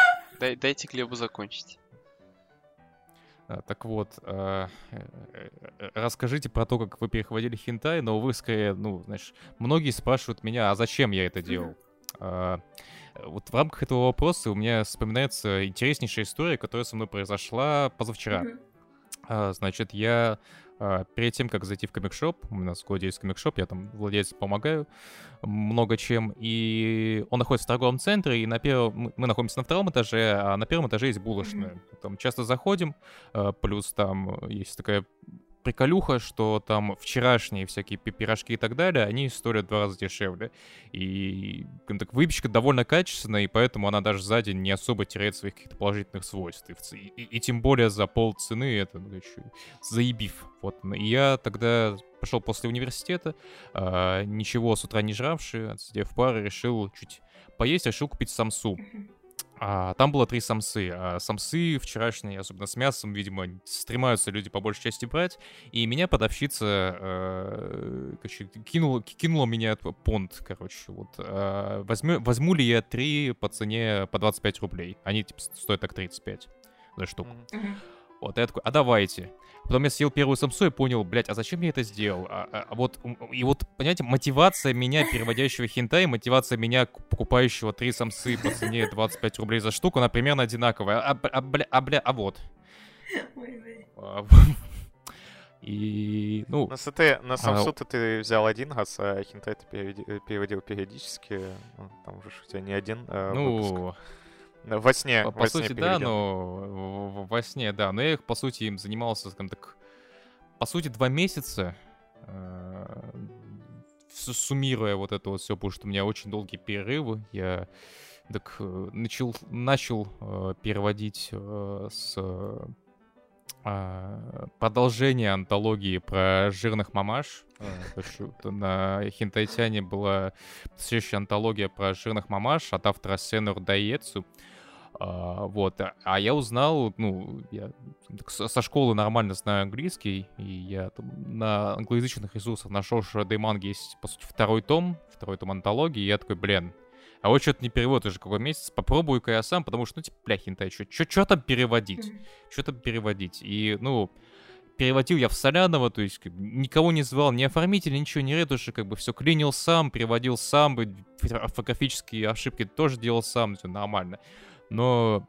Дайте Глебу закончить. Так вот, э, э, расскажите про то, как вы перехватили хентай, но вы скорее, ну, знаешь, многие спрашивают меня, а зачем я это делал? Mm-hmm. Э, вот в рамках этого вопроса у меня вспоминается интереснейшая история, которая со мной произошла позавчера. Mm-hmm. э, значит, я э, перед тем, как зайти в комикшоп, у нас в городе есть комикшоп, я там владельцу помогаю много чем, и он находится в торговом центре, и на первом... мы находимся на втором этаже, а на первом этаже есть булочная. Mm-hmm. Там часто заходим, плюс там есть такая приколюха, что там вчерашние всякие пирожки и так далее, они стоят в два раза дешевле. И так, выпечка довольно качественная, и поэтому она даже за день не особо теряет своих каких-то положительных свойств. И, и, и тем более за полцены это, ну, еще заебив. Вот. И я тогда пошел после университета, а, ничего с утра не жравший, отсидев пары, решил чуть поесть, решил купить самсу. А, там было три самсы. А самсы вчерашние, особенно с мясом, видимо, стремаются люди по большей части брать. И меня подавщица э, кинула, кинула меня понт, короче. Вот, э, возьму, возьму ли я три по цене по двадцать пять рублей? Они типа стоят так тридцать пять за штуку. Mm-hmm. Вот, я такой, а давайте. Потом я съел первую самсу и понял, блядь, а зачем я это сделал? А, а вот, и вот, понимаете, мотивация меня, переводящего хентай, мотивация меня, покупающего три самсы по цене двадцать пять рублей за штуку, она примерно одинаковая. А, а, бля, а, бля, а вот. И, ну... Но, ты, на самсу-то а... ты взял один раз, а хентай ты переводил периодически. Ну, там же у тебя не один а выпуск. Ну... Во сне. По во сути, сне да, но... Во сне, да. Но я, их, по сути, им занимался, скажем так... По сути, два месяца, суммируя вот это вот все, потому что у меня очень долгие перерывы. Я так начал, начал переводить с продолжения антологии про жирных мамаш. На Хентай Тяне была следующая антология про жирных мамаш от автора Сенур Даецу. А, вот. А я узнал, ну, я со школы нормально знаю английский, и я там на англоязычных ресурсах нашел, что этой манги есть, по сути, второй том, второй том антологии, и я такой, блин, а вот что-то не перевод уже какой месяц, попробую-ка я сам, потому что, ну, типа, бля, хентай, что там переводить? Что там переводить? И, ну... Переводил я в Солянова, то есть никого не звал, ни оформителя, ничего, ни ретуши, как бы все клинил сам, переводил сам, орфографические ошибки тоже делал сам, все нормально. Но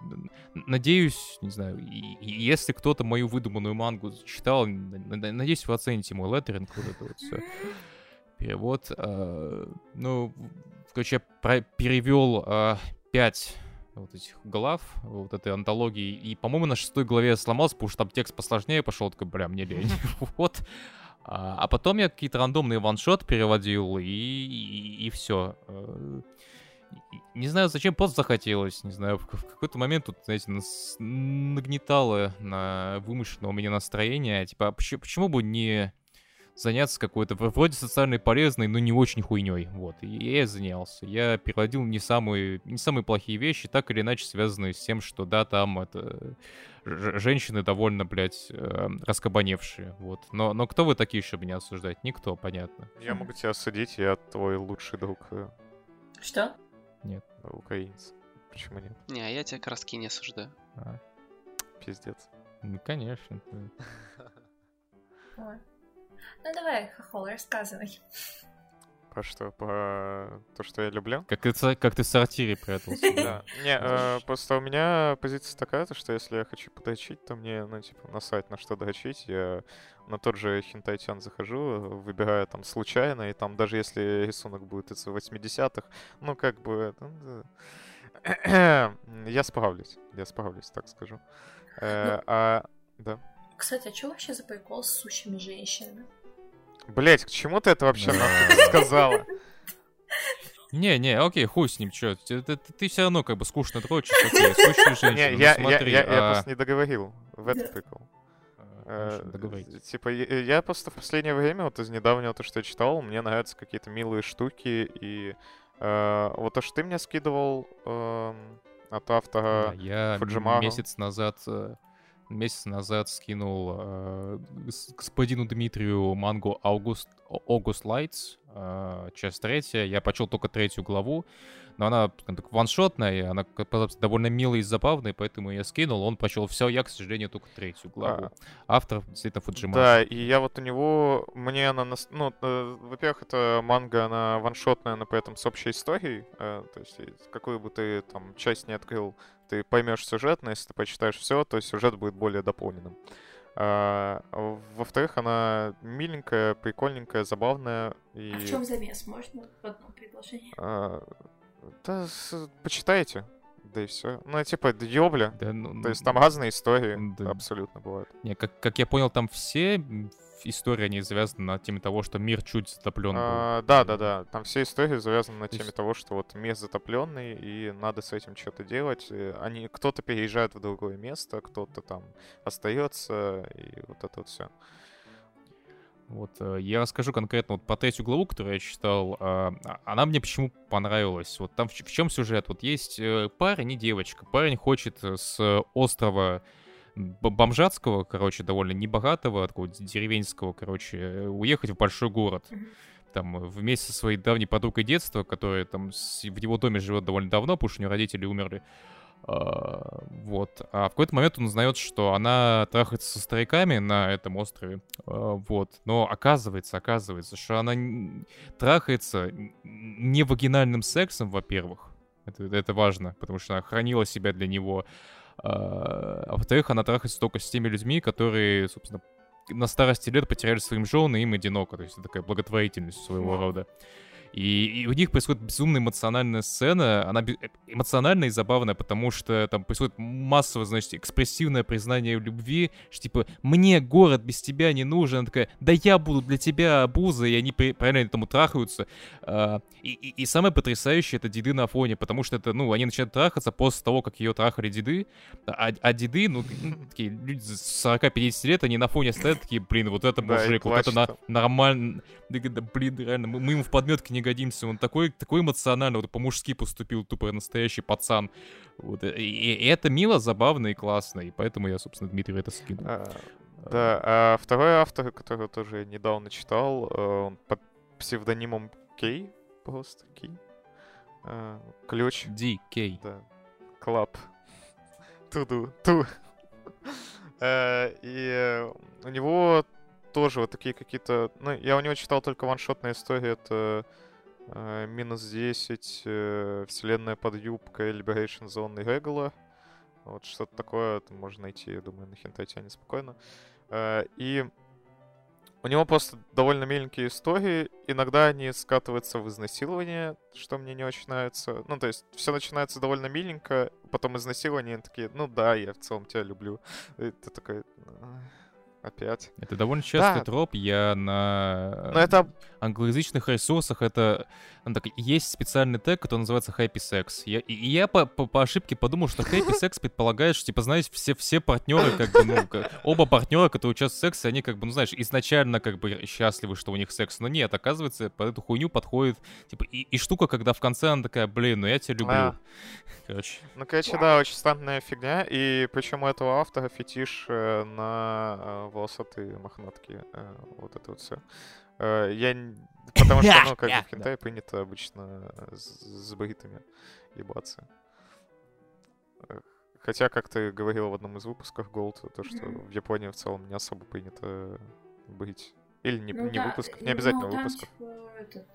надеюсь, не знаю, и, и если кто-то мою выдуманную мангу читал, надеюсь, вы оцените мой леттеринг, вот это вот все. Перевод, э, ну, короче, я перевел э, пять... вот этих глав, вот этой антологии. И, по-моему, на шестой главе я сломался, потому что там текст посложнее пошел, такой, бля, мне лень. Вот. А, а потом я какие-то рандомные ваншот переводил, и, и, и все. Не знаю, зачем, просто захотелось, не знаю. В, в какой-то момент тут, знаете, нас нагнетало на вымышленное у меня настроение. Типа, а почему, почему бы не... заняться какой-то вроде социально полезной, но не очень хуйней. Вот, и я занялся. Я переводил не самые, не самые плохие вещи, так или иначе связанные с тем, что, да, там это... женщины довольно, блядь, раскабаневшие, вот. Но, но кто вы такие еще меня осуждать? Никто, понятно. Я могу тебя осудить, я твой лучший друг. Что? Нет. Украинец. Почему нет? Не, я тебя краски не осуждаю. А. Пиздец. Ну, конечно. Ну, давай, хохол, рассказывай. Про что? Про то, что я люблю? Как ты, как ты в сортире прятался. Да. Не, э, просто у меня позиция такая, что если я хочу подрочить, то мне, ну, типа, насрать на что дрочить. Я на тот же Хентай Тян захожу, выбираю там случайно, и там даже если рисунок будет из восьмидесятых, ну, как бы... я справлюсь. Я справлюсь, так скажу. Э, ну, а... Да. Кстати, а что вообще за прикол с сущими женщинами? Блять, к чему ты это вообще сказала? Не-не, окей, хуй с ним, чё. Ты все равно как бы скучно дрочишь. Не, я просто не договорил. В этот прикол. Типа, я просто в последнее время, вот из недавнего то, что я читал, мне нравятся какие-то милые штуки. И вот то, что ты мне скидывал от автора Фуджимару. Я месяц назад... Месяц назад скинул э, господину Дмитрию мангу August, August Lights, э, часть третья. Я прочел только третью главу, но она так, ваншотная, она довольно милая и забавная, поэтому я скинул. Он прочел все, я, к сожалению, только третью главу. А. Автор действительно Фуджимару. Да, и я вот у него, мне она, ну, во-первых, это манга, она ваншотная, но поэтому с общей историей. Э, то есть какую бы ты там часть не открыл, ты поймешь сюжет, но если ты почитаешь все, то сюжет будет более дополненным. А, во-вторых, она миленькая, прикольненькая, забавная. И... А в чем замес? Можно в одном предложении? А, да, с, почитайте. Да и все. Ну, типа, ёбля. Да, ну, то есть там разные истории да. абсолютно бывают. Не, как, как я понял, там все истории, они завязаны на теме того, что мир чуть затоплен. А, да, да, да. Там все истории завязаны на теме того, что вот мир затопленный, и надо с этим что-то делать. И они, кто-то переезжает в другое место, кто-то там остается, и вот это вот все. Вот, я расскажу конкретно вот по третью главу, которую я читал. Она мне почему понравилась. Вот там в чем сюжет? Вот есть парень и девочка. Парень хочет с острова бомжатского, короче, довольно небогатого, такого деревенского, короче, уехать в большой город. Там вместе со своей давней подругой детства, которая там в его доме живет довольно давно, потому что у него родители умерли. Uh, вот. А в какой-то момент он узнает, что она трахается со стариками на этом острове. Uh, вот. Но оказывается, оказывается, что она трахается не вагинальным сексом, во-первых. Это, это важно, потому что она хранила себя для него. Uh, а во-вторых, она трахается только с теми людьми, которые, собственно, на старости лет потеряли своим жены, им одиноко. То есть это такая благотворительность своего mm-hmm. рода. И, и у них происходит безумная эмоциональная сцена. Она эмоциональная и забавная, потому что там происходит массовое, значит, экспрессивное признание любви, что типа «мне город без тебя не нужен». Она такая «да я буду для тебя обузой», и они правильно этому трахаются. И, и, и самое потрясающее — это деды на фоне, потому что это, ну, они начинают трахаться после того, как ее трахали деды. А, а деды, ну, такие люди сорок-пятьдесят лет, они на фоне стоят такие «блин, вот это мужик, вот это нормально». Блин, реально, мы ему в подметке не годимся, он такой, такой эмоциональный, вот по-мужски поступил, тупо настоящий пацан. Вот. И, и это мило, забавно и классно, и поэтому я, собственно, Дмитрию это скинул. А, да, а второй автор, которого тоже недавно читал, он под псевдонимом Кей, просто Кей, а, ключ. Ди, Кей. Да, Клаб. Туду, ту. И у него тоже вот такие какие-то... Ну, я у него читал только ваншотные истории, это... Минус десять, Вселенная под юбкой, Liberation Zone и Regular. Вот что-то такое там можно найти, я думаю, на Хентай Тяне спокойно. И у него просто довольно миленькие истории. Иногда они скатываются в изнасилование, что мне не очень нравится. Ну, то есть, все начинается довольно миленько, потом изнасилование, они такие, ну да, я в целом тебя люблю. И ты такой... Опять. Это довольно частый да. троп. Я на Но это... англоязычных ресурсах это так, есть специальный тег, который называется Happy Sex. Я, и я по, по, по ошибке подумал, что Happy Sex предполагает, что, типа, знаешь, все, все партнеры, как бы, ну, как, оба партнера, которые участвуют в сексе, они, как бы, ну, знаешь, изначально, как бы, счастливы, что у них секс. Но нет, оказывается, под эту хуйню подходит, типа, и, и штука, когда в конце она такая, блин, ну я тебя люблю. А. Короче. Ну, короче, да, очень странная фигня. И причем у этого автора фетиш на... волосатые мохнатки, вот это вот все. Я... Потому что, ну, как бы в хентае принято обычно с бритами ебаться. Хотя, как ты говорил в одном из выпусков, Голд, то, что в Японии в целом не особо принято брить. Или не, ну, не да. выпусков, не обязательно ну, там, выпусков. Типа, этот,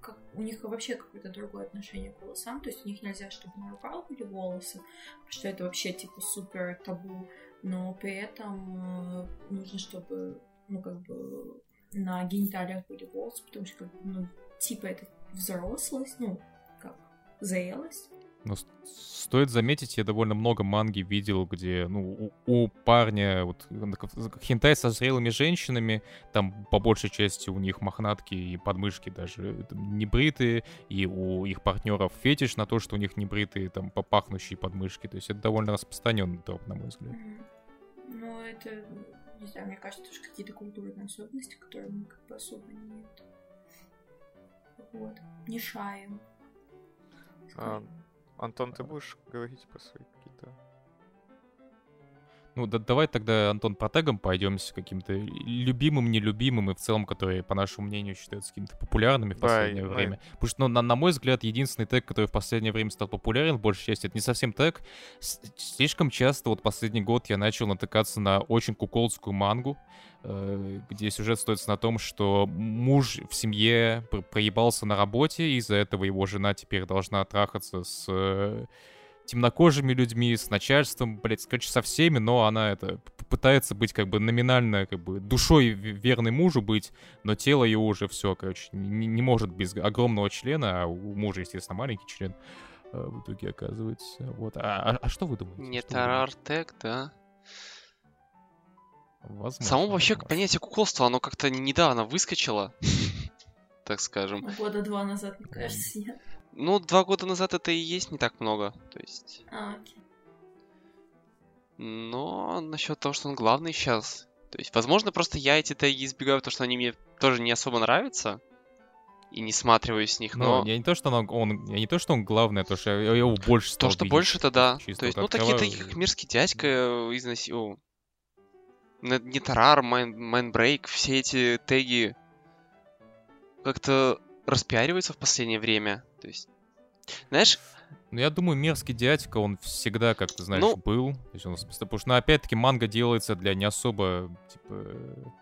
как, у них вообще какое-то другое отношение к волосам, то есть у них нельзя, чтобы на руках были волосы, потому что это вообще, типа, супер табу. Но при этом нужно, чтобы, ну, как бы, на гениталиях были волосы, потому что, ну, типа, это взрослость, ну, как, зрелость. Но стоит заметить, я довольно много манги видел, где, ну, у, у парня, вот, хентай со зрелыми женщинами, там, по большей части, у них мохнатки и подмышки даже там, небритые, и у их партнеров фетиш на то, что у них небритые, там, попахнущие подмышки, то есть это довольно распространенный троп, на мой взгляд. Ну, это, не знаю, мне кажется, тоже какие-то культурные особенности, которые мы, как бы, особо нет. Вот, не шаем. Антон, ты будешь говорить про свои какие-то... Ну, да, давай тогда, Антон, по тегам пойдемся каким-то любимым, нелюбимым и в целом, которые, по нашему мнению, считаются какими-то популярными в последнее да, время. Да. Потому что, ну, на, на мой взгляд, единственный тег, который в последнее время стал популярен, в большей части, это не совсем тег. Слишком часто, вот последний год я начал натыкаться на очень куколдскую мангу, где сюжет строится на том, что муж в семье проебался на работе, и из-за этого его жена теперь должна трахаться с... темнокожими людьми, с начальством, блять, короче, со всеми, но она это пытается быть как бы номинально, как бы душой верной мужу быть, но тело ее уже все, короче, не, не может без огромного члена, а у мужа, естественно, маленький член в итоге оказывается. Вот. А, а, а что вы думаете? Не тарартек, да? Возможно. Само вообще понятие куколства, оно как-то недавно выскочило, так скажем. Года два назад, мне кажется, нет. Ну, два года назад это и есть не так много, то есть... А, окей. Но насчет того, что он главный сейчас... То есть, возможно, просто я эти теги избегаю, потому что они мне тоже не особо нравятся. И не сматриваюсь с них, но... Ну, я не то, что он, он, я не то, что он главный, а то, что я, я его больше стал. То, что больше-то, да. Чисто то есть, вот ну, открываю... такие-то их мирский дядька износил. Не тарар, майнбрейк, все эти теги как-то распиариваются в последнее время. То есть, знаешь... Ну, я думаю, мерзкий дядька, он всегда, как ты знаешь, ну... был. То есть он... Потому что, ну, опять-таки, манга делается для не особо, типа,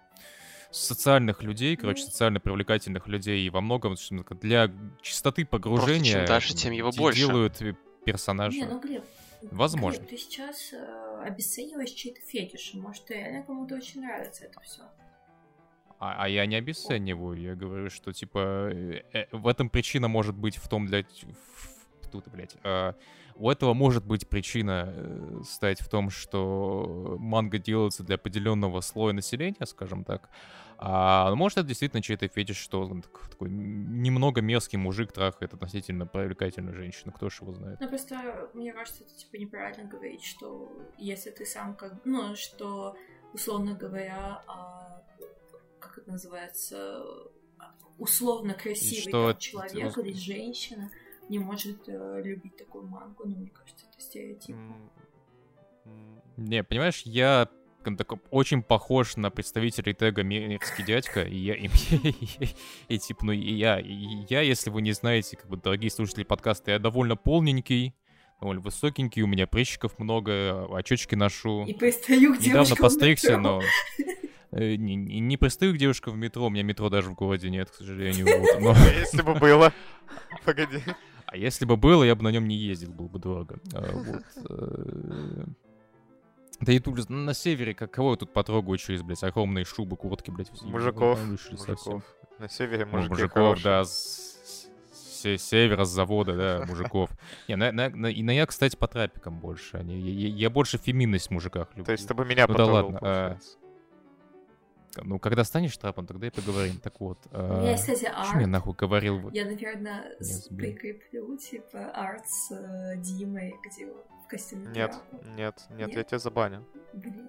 социальных людей, короче, социально привлекательных людей. И во многом для чистоты погружения... Просто чем дальше, тем его больше. Делают персонажа. Не, ну, Глеб, возможно. Глеб, ты сейчас э, обесцениваешь чей-то фетиш. Может, реально кому-то очень нравится это все. А, а я не обесцениваю, я говорю, что, типа, э, э, в этом причина может быть в том, для... В, тут, блядь, э, у этого может быть причина э, стать в том, что манга делается для определенного слоя населения, скажем так. А может, это действительно чей-то фетиш, что он такой немного мерзкий мужик трахает относительно привлекательную женщину, кто ж его знает. Ну, просто мне кажется, это, типа, неправильно говорить, что если ты сам как... Ну, что, условно говоря... как это называется, условно красивый человек или женщина не может э, любить такую мангу, но мне кажется, это стереотип. Не, понимаешь, я так, очень похож на представителей тега «Мерзкий дядька», и я, и, и, и, типа, ну, и я, и я, если вы не знаете, как бы, дорогие слушатели подкаста, я довольно полненький, довольно высокенький, у меня прыщиков много, очечки ношу. И пристаю к девушкам. Недавно постригся, но... Не, не, не пристаю к девушкам в метро, у меня метро даже в городе нет, к сожалению. Вот, но... А если бы было? Погоди. А если бы было, я бы на нем не ездил, было бы дорого. А, вот. Да и тут на севере, кого я тут потрогаю через, блядь, огромные шубы, куртки, блядь. Мужиков, мужиков. На севере мужики, ну, мужиков, хорошие. Да, севера, с завода, да, мужиков. Не, на, на, на, на я, кстати, по трапикам больше. Я, я, я больше феминность в мужиках люблю. То есть ты бы меня ну, потрогал, да ладно, а, ну, когда станешь трапом, тогда и поговорим. Так вот. А, я, кстати, арт. Почему я нахуй говорил бы? Я, наверное, прикреплю, типа, арт с Димой, где он в костюме. Нет, нет, нет, нет, я тебя забаню. Блин.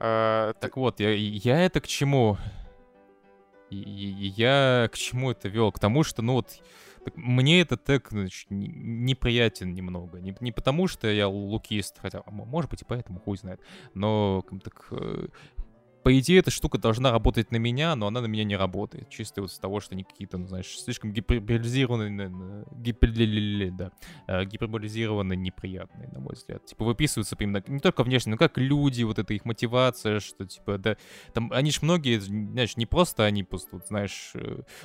А, так ты... вот, я, я это к чему... Я к чему это вел? К тому, что, ну вот, мне этот тег, значит, неприятен немного. Не, не потому, что я лукист, хотя, может быть, и поэтому хуй знает. Но, так, по идее, эта штука должна работать на меня, но она на меня не работает. Чисто вот с того, что они какие-то, ну, знаешь, слишком гиперболизированные, гипер... да, гиперболизированные, неприятные, на мой взгляд. Типа выписываются именно не только внешне, но как люди, вот эта их мотивация, что, типа, да, там, они ж многие, знаешь, не просто они просто, вот, знаешь,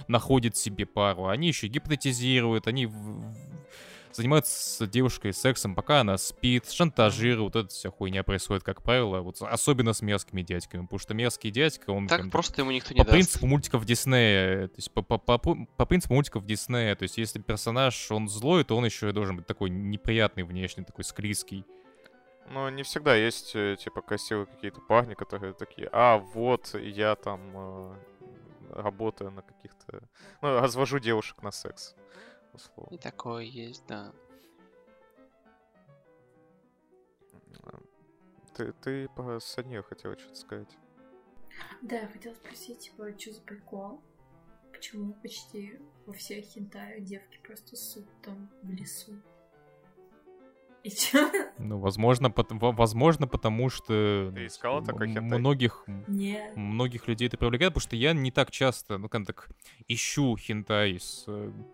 находят себе пару, они еще гипнотизируют, они... занимаются девушкой сексом, пока она спит, шантажируют, вот эта вся хуйня происходит, как правило, вот особенно с мерзкими дядьками, потому что мерзкий дядька, он... Так просто ему никто не даст. По принципу мультиков Диснея, то есть по, по, по, по принципу мультиков Диснея, то есть если персонаж, он злой, то он еще и должен быть такой неприятный внешне, такой склизкий. Ну, не всегда есть, типа, красивые какие-то парни, которые такие, а, вот, я там работаю на каких-то... Ну, развожу девушек на секс. Условно. И такое есть, да. Ты, ты по Санье хотела что-то сказать? Да, я хотела спросить, типа, что за прикол? Почему почти во всех хентаях девки просто ссут там в лесу? И чё? Ну, возможно, по- возможно, потому что... Ты искала такой хентай? Многих, многих людей это привлекает, потому что я не так часто, ну, как так, ищу хентай с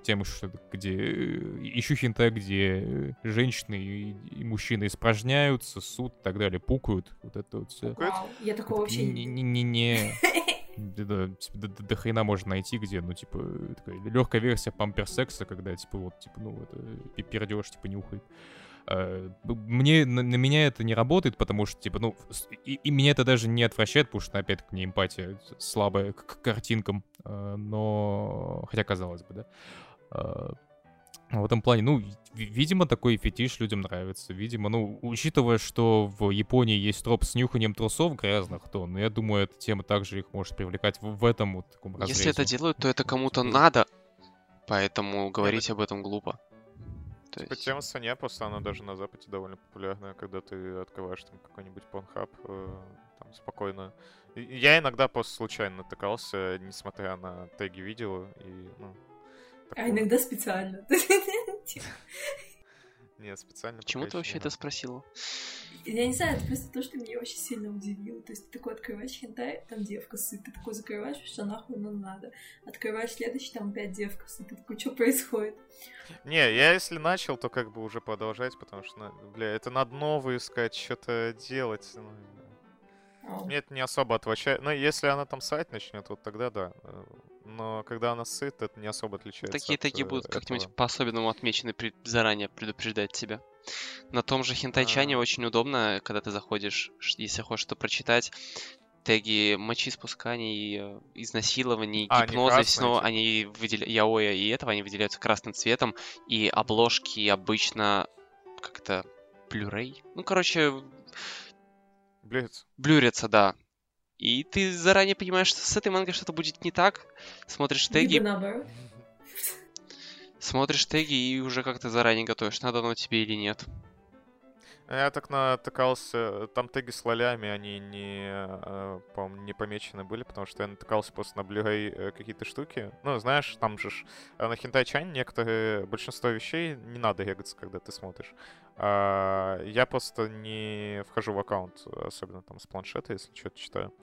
тем, что где... Ищу хентай, где женщины и, и мужчины испражняются, ссут и так далее, пукают. Вот это вот все. Вау, я такого вообще не... Не-не-не. Да, да, да хрена можно найти, где, ну, типа, такая легкая версия памперсекса, когда, типа, вот, типа, ну, это пердеж, типа, нюхает. Мне, на, на меня это не работает, потому что, типа, ну, и, и меня это даже не отвращает, потому что, опять-таки, мне эмпатия слабая к, к картинкам, но, хотя, казалось бы, да, в этом плане, ну, видимо, такой фетиш людям нравится, видимо, ну, учитывая, что в Японии есть троп с нюханием трусов грязных, то, ну, я думаю, эта тема также их может привлекать в, в этом вот таком разрезе. Если это делают, то это кому-то надо, поэтому говорить это... об этом глупо. Типа, есть... тема саня, просто она даже на Западе довольно популярная, когда ты открываешь там какой-нибудь порнхаб, э, там спокойно. И, я иногда просто случайно натыкался, несмотря на теги видео, и, ну... Такого. А иногда специально. Нет, специально. Почему ты вообще это спросила? Я не знаю, это просто то, что меня очень сильно удивило. То есть ты такой открываешь хентай, там девка сыт, ты такой закрываешь, что нахуй нам надо. Открываешь следующий, там опять девка сыт, ты такой, что происходит? Не, я если начал, то как бы уже продолжать, потому что, бля, это надо новое искать, что-то делать. Мне это не особо отвращает. Ну, если она там сайт начнет, вот тогда да. Но когда она сыт, это не особо отличается. Такие таки будут этого. Как-нибудь по-особенному отмечены, при... заранее предупреждать тебя. На том же хентайчане а... очень удобно, когда ты заходишь, если хочешь что прочитать, теги мочеиспусканий, изнасилований, а, гипноза, снова типа. Они выделяют, яоя и этого, они выделяются красным цветом, и обложки обычно как-то блюрей. Ну, короче, блюрятся. Блюрятся, да. И ты заранее понимаешь, что с этой мангой что-то будет не так. Смотришь теги... Смотришь теги и уже как-то заранее готовишь, надо оно тебе или нет. Я так натыкался... Там теги с лолями, они не, по-моему, не помечены были, потому что я натыкался просто на блюгай какие-то штуки. Ну, знаешь, там же ж... на хентай-чане некоторые... Большинство вещей не надо регаться, когда ты смотришь. А я просто не вхожу в аккаунт, особенно там с планшета, если что-то читаю.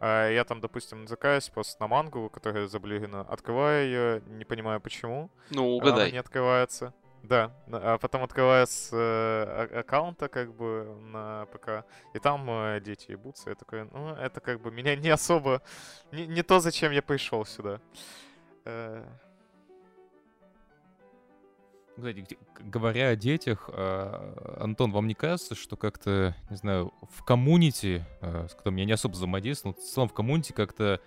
А я там, допустим, натыкаюсь просто на мангу, которая заблюгена. Открываю ее, не понимаю почему. Ну, угадай. Она не открывается. Да, а потом открываю с э, аккаунта, как бы, на ПК, и там э, дети ебутся. Я такой, ну, это как бы меня не особо... Не, не то, зачем я пришел сюда. Э... Кстати, говоря о детях, э, Антон, вам не кажется, что как-то, не знаю, в коммунити, э, с которым я не особо взаимодействовал, в целом в коммунити как-то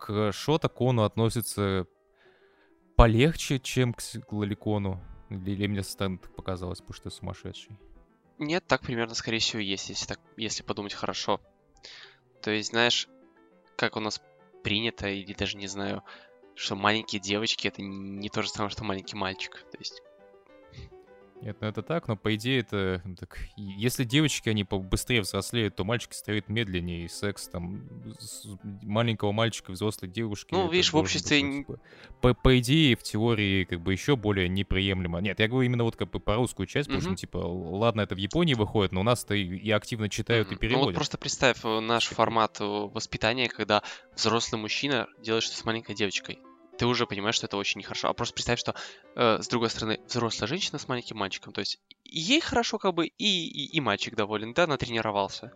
к шота-кону относится... полегче, чем к лоликону? Или, или мне стенд показалось, потому что я сумасшедший? Нет, так примерно, скорее всего, есть, если, так, если подумать хорошо. То есть, знаешь, как у нас принято, или даже не знаю, что маленькие девочки — это не то же самое, что маленький мальчик. То есть... Нет, ну это так, но по идее это... Так, если девочки, они быстрее взрослеют, то мальчики стареют медленнее, и секс там с маленького мальчика, взрослой девушки... Ну, видишь, в обществе... Быть, типа, по, по идее, в теории, как бы, еще более неприемлемо. Нет, я говорю именно вот как бы по русскую часть, потому mm-hmm. что, ну, типа, ладно, это в Японии выходит, но у нас-то и, и активно читают mm-hmm. и переводят. Ну, вот просто представь наш формат воспитания, когда взрослый мужчина делает что-то с маленькой девочкой. Ты уже понимаешь, что это очень нехорошо. А просто представь, что, э, с другой стороны, взрослая женщина с маленьким мальчиком. То есть ей хорошо, как бы, и, и, и мальчик доволен, да, натренировался.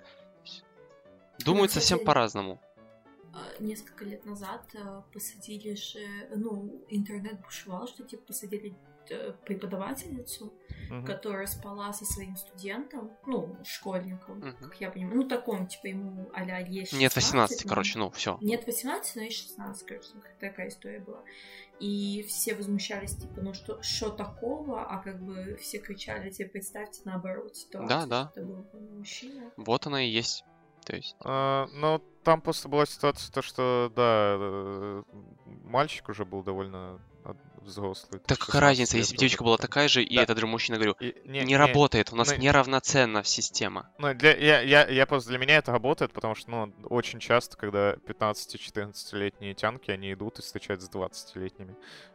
Думают ну, совсем по-разному. Несколько лет назад посадили же... Ну, интернет бушевал, что типа посадили преподавательницу, uh-huh. которая спала со своим студентом, ну, школьником, uh-huh. как я понимаю. Ну, таком, типа, ему а-ля есть шестнадцать. Нет восемнадцати, но... короче, ну, все. Нет восемнадцати, но есть шестнадцать, короче, такая история была. И все возмущались, типа, ну, что, что такого, а как бы все кричали, тебе представьте, наоборот, ситуацию. Да, да. Это был мужчина. Вот она и есть. То есть... А, ну, там просто была ситуация, то, что, да, мальчик уже был довольно... взрослый. Так какая разница, если бы девочка была такая же, да. и этот же мужчина, говорю, и, не, не, не работает, у нас ну, неравноценна система. Ну, для, я, я, я просто, для меня это работает, потому что, ну, очень часто, когда пятнадцати-четырнадцатилетние тянки, они идут и встречаются с двадцатилетними.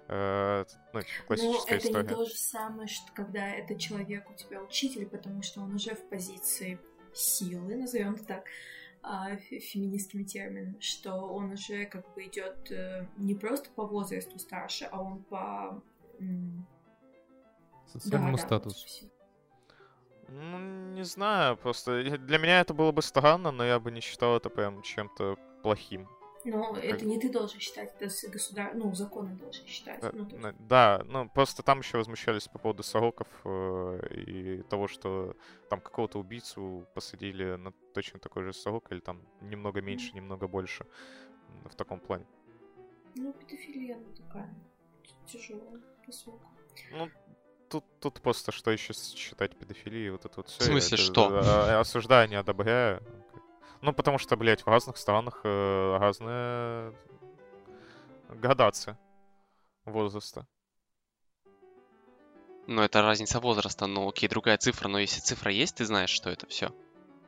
Э, ну, классическая история. Ну, это не то же самое, что когда этот человек у тебя учитель, потому что он уже в позиции силы, назовем это так, феминистский термин, что он уже как бы идет не просто по возрасту старше, а он по социальному да, статусу. Да, ну, не знаю, просто для меня это было бы странно, но я бы не считал это прям чем-то плохим. Но как... это не ты должен считать, это государ... ну, законы должен считать. Да, ну, то... да, ну просто там еще возмущались по поводу сороков э, и того, что там какого-то убийцу посадили на точно такой же сорок, или там немного меньше, mm-hmm. немного больше, в таком плане. Ну, педофилия она такая, тяжелая, по сроку. Ну, тут, тут просто что еще считать педофилией, вот это вот все. В смысле, это, что? Осуждаю, не одобряю. Ну, потому что, блядь, в разных странах э, разные градации возраста. Ну, это разница возраста, ну, окей, другая цифра, но если цифра есть, ты знаешь, что это все.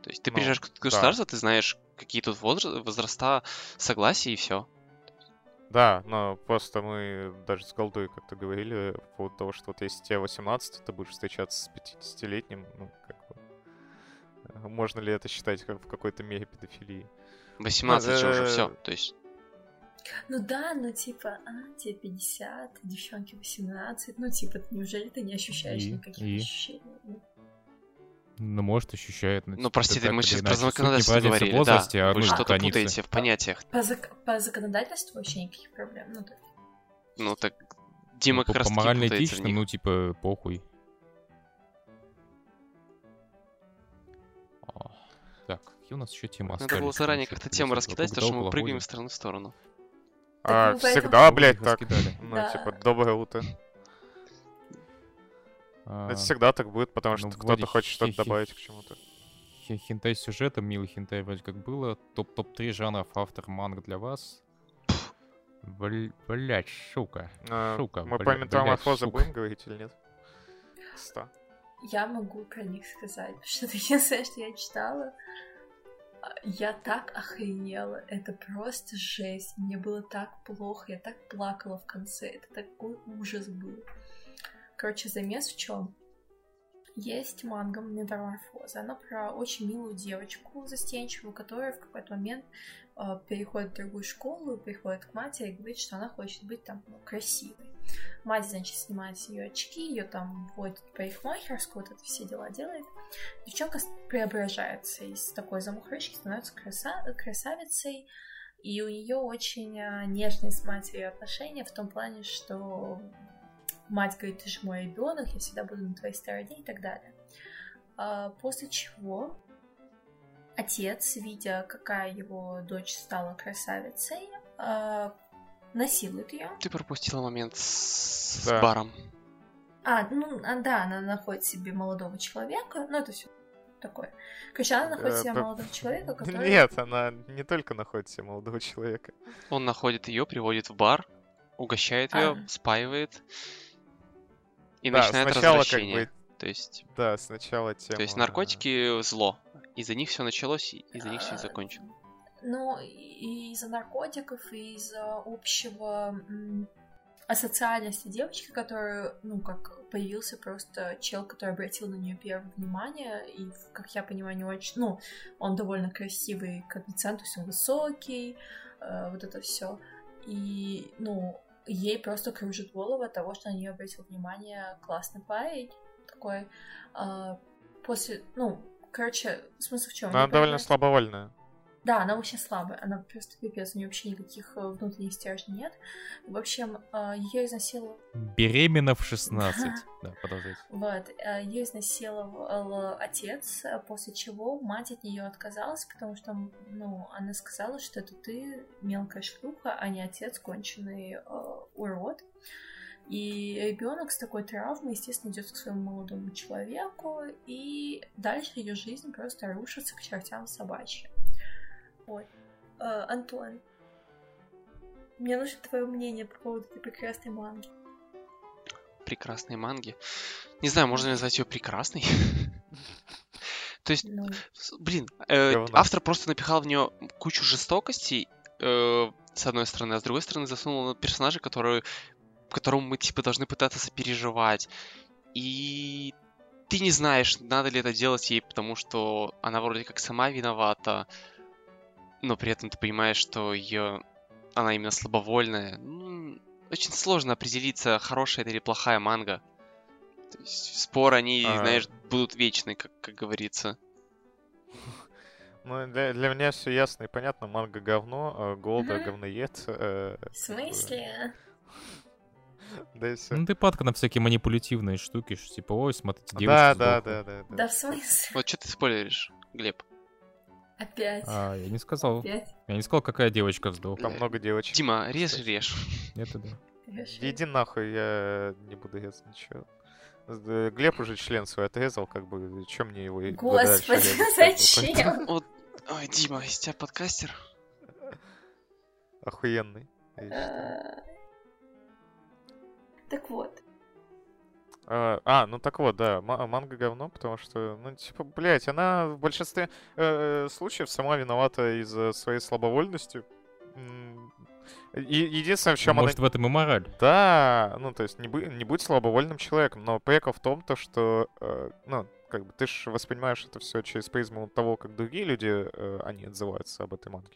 То есть ты ну, приезжаешь к государству, да. ты знаешь, какие тут возра- возраста, согласия и все. Да, но просто мы даже с Голдой как-то говорили по поводу того, что вот если тебе восемнадцать, то ты будешь встречаться с пятидесятилетним, ну, как бы. Можно ли это считать как в какой-то мере педофилии? восемнадцать же уже все, то есть... Ну да, ну типа, а, тебе пятьдесят, девчонки восемнадцать, ну типа, неужели ты не ощущаешь и, никаких и... ощущений? Ну, может, ощущает. Ну, ну простите, так, мы сейчас про законодательство говорили, возрасте, да, а вы что-то границы. Путаете в понятиях. По, зак- по законодательству вообще никаких проблем, ну так. Ну так, Дима ну, как раз-таки путается в них. По морально-этичным, ну типа, похуй. Так, какие у нас еще темы остались? Надо было заранее как-то тему раскидать, потому что мы прыгаем из стороны в сторону. А, всегда, блядь, так. Ну, типа, доброе утро. Это всегда так будет, потому что кто-то хочет что-то добавить к чему-то. Хентай с сюжетом, милый хентай вроде как было. Топ-топ-три жанров автор манг для вас. Блядь, шука. Шука, мы по метаморфозам будем говорить или нет? Ста. Я могу про них сказать, что это единственное, что я читала. Я так охренела, это просто жесть. Мне было так плохо, я так плакала в конце, это такой ужас был. Короче, замес в чем? Есть манга «Метаморфоза». Она про очень милую девочку застенчивую, которая в какой-то момент э, переходит в другую школу, приходит к матери и говорит, что она хочет быть там ну, красивой. Мать, значит, снимает с ее очки, ее там вводит в парикмахерскую, вот это все дела делает. Девчонка преображается из такой замухрышки, становится краса- красавицей. И у нее очень нежные с матерью отношения в том плане, что... Мать говорит, ты же мой ребенок, я всегда буду на твоей стороне и так далее. После чего отец, видя, какая его дочь стала красавицей, насилует ее. Ты пропустила момент с, да. с баром. А, ну, да, она находит себе молодого человека, но это все такое. Короче, она находит себе молодого человека, который... Нет, она не только находит себе молодого человека. Он находит ее, приводит в бар, угощает ее, а. спаивает и да, начинает развращение. Как бы... То есть... Да, сначала тема... То есть наркотики зло. Из-за них все началось, из-за них все и закончилось. Ну, и из-за наркотиков, и из-за общего... асоциальности девочки, которая, ну, как появился просто чел, который обратил на нее первое внимание, и, как я понимаю, не очень... Ну, он довольно красивый коэффициент, то есть он высокий, э, вот это все. И, ну, ей просто кружит голову от того, что на нее обратил внимание классный парень такой. Э, после, ну, короче, смысл в чем? Она довольно слабовольная. Да, она вообще слабая, она просто пипец, у нее вообще никаких внутренних стержней нет. В общем, ее изнасиловал... Беременна в шестнадцать. Да, продолжайте. Вот, ее изнасиловал отец, после чего мать от нее отказалась, потому что, ну, она сказала, что это ты мелкая шлюха, а не отец, конченый э, урод. И ребенок с такой травмой, естественно, идет к своему молодому человеку, и дальше ее жизнь просто рушится к чертям собачьим. Ой, а, Антон, мне нужно твое мнение по поводу этой прекрасной манги. Прекрасной манги? Не знаю, можно ли назвать ее прекрасной? То есть, блин, автор просто напихал в нее кучу жестокостей, с одной стороны, а с другой стороны засунул персонажа, которому мы, типа, должны пытаться сопереживать. И ты не знаешь, надо ли это делать ей, потому что она вроде как сама виновата, но при этом ты понимаешь, что ее она именно слабовольная. Ну, очень сложно определиться, хорошая это или плохая манга. То есть споры, они, ага. знаешь, будут вечны, как, как говорится. Ну, для, для меня все ясно и понятно. Манга говно, Голда ага. говноед. Э, В смысле? Да и все. Ну ты падка на всякие манипулятивные штуки, что типа, ой, смотрите, девушка. Да, да, да, да, да. Да в смысле? Вот что ты спойлеришь, Глеб? Опять. А, я не сказал. Опять? Я не сказал, какая девочка вздохла. Там много девочек. Дима, режь, режь. Это да. Иди нахуй, я не буду резать ничего. Глеб уже член свой отрезал, как бы, чем мне его... Господи, зачем? Ой, Дима, из тебя подкастер. Охуенный. Так вот. А, а, ну так вот, да, манга говно, потому что, ну, типа, блядь, она в большинстве э, случаев сама виновата из-за своей слабовольности. И, единственное, в чем Может, она... в этом и мораль. Да, ну, то есть, не, бы, не будь слабовольным человеком, но прикол в том, то, что, э, ну, как бы, ты же воспринимаешь это все через призму того, как другие люди, э, они отзываются об этой манге.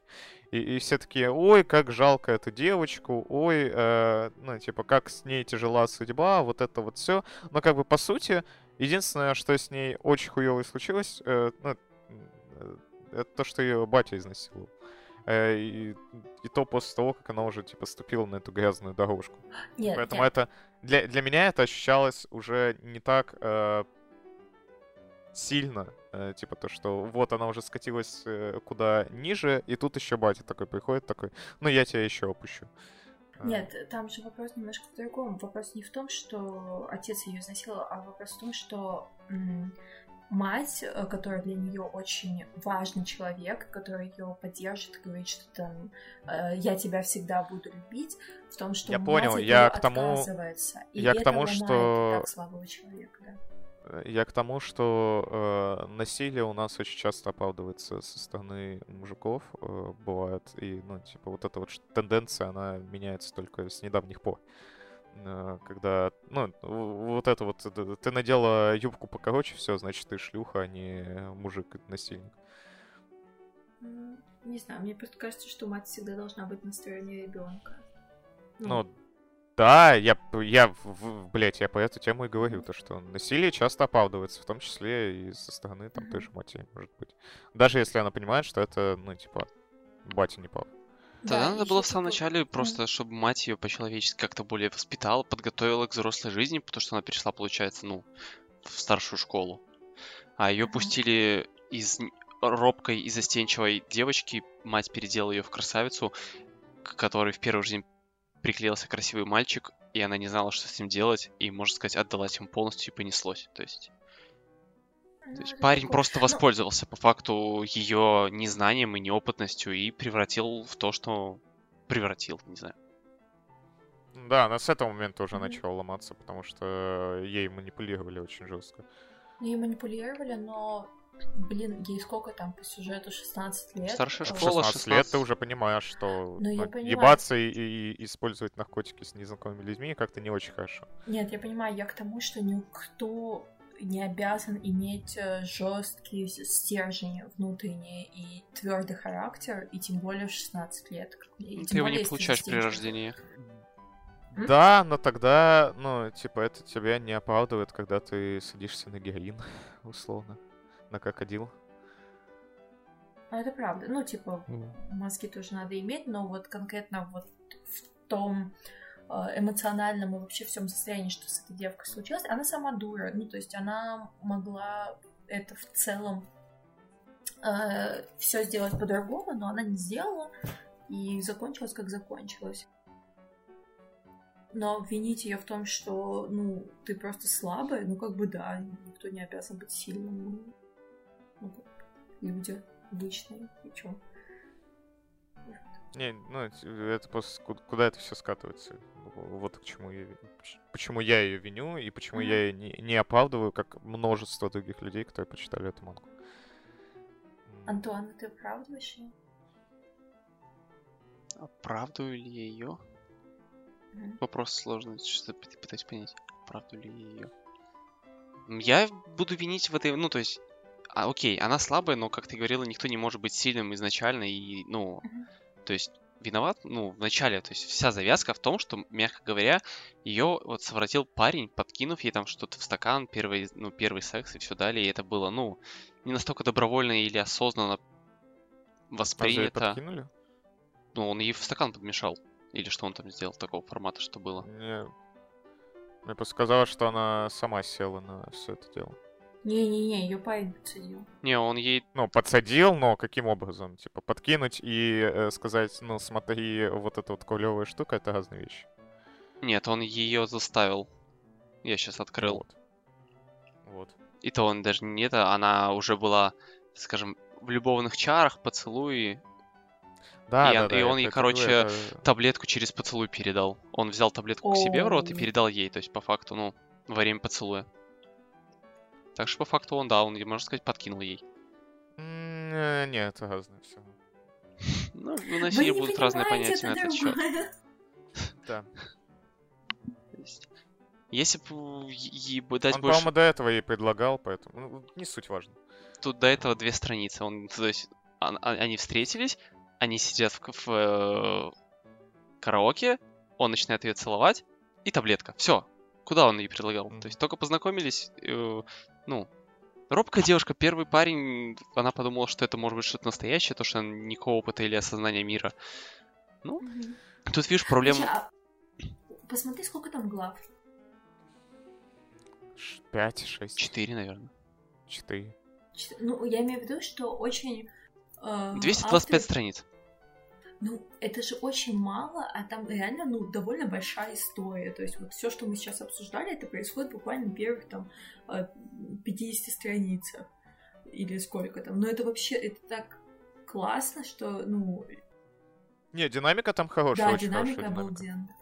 И, и все такие, ой, как жалко эту девочку, ой, э, ну, типа, как с ней тяжела судьба, вот это вот все. Но, как бы, по сути, единственное, что с ней очень хуёво случилось, э, ну, э, это то, что ее батя изнасиловал. Э, и, и то после того, как она уже, типа, ступила на эту грязную дорожку. Нет, Поэтому нет. это... Для, для меня это ощущалось уже не так... Э, сильно, э, типа то, что вот она уже скатилась э, куда ниже, и тут еще батя такой приходит, такой, ну я тебя еще опущу. Нет, там же вопрос немножко в другом. Вопрос не в том, что отец ее изнасиловал, а вопрос в том, что м- мать, которая для нее очень важный человек, который ее поддержит, говорит, что там э, я тебя всегда буду любить, в том, что я мать понял, я к тому... отказывается. И я это к тому, что... так слабого человека, да. Я к тому, что э, насилие у нас очень часто оправдывается со стороны мужиков, э, бывает, и, ну, типа, вот эта вот тенденция, она меняется только с недавних пор, э, когда, ну, вот это вот, ты надела юбку покороче, все, значит, ты шлюха, а не мужик-насильник. Не знаю, мне просто кажется, что мать всегда должна быть на стороне ребенка. Ну... Но... Да, я, я, блядь, я по эту тему и говорю, то, что насилие часто оправдывается, в том числе и со стороны там, той же матери, может быть. Даже если она понимает, что это, ну, типа, батя не прав. Да, да, надо было в самом начале было... просто, чтобы мать ее по-человечески как-то более воспитала, подготовила к взрослой жизни, потому что она перешла, получается, ну, в старшую школу. А ее пустили из робкой и застенчивой девочки, мать переделала ее в красавицу, которой в первый же день приклеился красивый мальчик, и она не знала, что с ним делать, и, можно сказать, отдалась ему полностью и понеслось. То есть, то есть парень просто воспользовался по факту ее незнанием и неопытностью и превратил в то, что превратил, не знаю. Да, она с этого момента уже начала ломаться, потому что ей манипулировали очень жестко. Ей манипулировали, но... Блин, ей сколько там по сюжету? шестнадцать лет? Старшая школа, шестнадцать лет, ты уже понимаешь, что ну, ну, ебаться и, и использовать наркотики с незнакомыми людьми как-то не очень хорошо. Нет, я понимаю, я к тому, что никто не обязан иметь жесткий стержень внутренний и твердый характер, и тем более в шестнадцать лет. И ты его не получаешь при рождении. М? Да, но тогда, ну, типа, это тебя не оправдывает, когда ты садишься на героин, условно. На крокодил. А это правда. Ну, типа, мозги тоже надо иметь, но вот конкретно вот в том эмоциональном и вообще всем состоянии, что с этой девкой случилось, она сама дура. Ну, то есть она могла это в целом э, все сделать по-другому, но она не сделала, и закончилось, как закончилось. Но винить ее в том, что, ну, ты просто слабая, ну, как бы да, никто не обязан быть сильным. Ну, люди обычные, ничего. Не, ну, это просто куда это все скатывается. Вот к чему я, почему я ее виню и почему mm-hmm. я ее не, не оправдываю, как множество других людей, которые почитали эту мангу. Антон, ты оправдываешь ее? Оправдываю ли я ее? Mm-hmm. Вопрос сложный, что пытаюсь понять, оправдываю ли я ее. Я буду винить в этой, ну, то есть... А, окей, она слабая, но, как ты говорила, никто не может быть сильным изначально, и, ну, uh-huh. то есть, виноват, ну, в начале, то есть, вся завязка в том, что, мягко говоря, ее вот совратил парень, подкинув ей там что-то в стакан, первый, ну, первый секс и все далее, и это было, ну, не настолько добровольно или осознанно воспринято. А подкинули? Ну, он ей в стакан подмешал, или что он там сделал такого формата, что было. Мне, Мне просто сказала, что она сама села на все это дело. Не-не-не, ее парень подсадил. Не, он ей... Ну, подсадил, но каким образом? Типа, подкинуть и э, сказать, ну, смотри, вот эта вот клевая штука, это разные вещи. Нет, он ее заставил. Я сейчас открыл. Вот. Вот. И то он даже не это, она уже была, скажем, в любовных чарах, поцелуи. Да, и да, он, да, и он ей, короче, это... таблетку через поцелуй передал. Он взял таблетку к себе в рот и передал ей, то есть, по факту, ну, во время поцелуя. Так что, по факту, он, да, он, можно сказать, подкинул ей. Mm, нет, это разное все. Ну, у нас и будут разные понятия на этот счет. Да. Если бы ей дать больше... Он, по-моему, до этого ей предлагал, поэтому... Не суть важно. Тут до этого две страницы. То есть, они встретились, они сидят в караоке, он начинает ее целовать, и таблетка. Все. Куда он ей предлагал? Mm. То есть только познакомились, э, ну, робкая девушка, первый парень, она подумала, что это может быть что-то настоящее, то, что никакого опыта или осознания мира. Ну, mm-hmm. тут, видишь, проблема... Я... Посмотри, сколько там глав. Пять, шесть. Четыре, наверное. Четыре. Четы... Ну, я имею в виду, что очень... Э, двести двадцать пять автор... страниц. Ну, это же очень мало, а там реально, ну, довольно большая история. То есть вот все, что мы сейчас обсуждали, это происходит буквально на первых, там, пятидесяти страницах. Или сколько там. Но это вообще, это так классно, что, ну... Не, динамика там хорошая, да, очень динамика хорошая. Динамика обалденная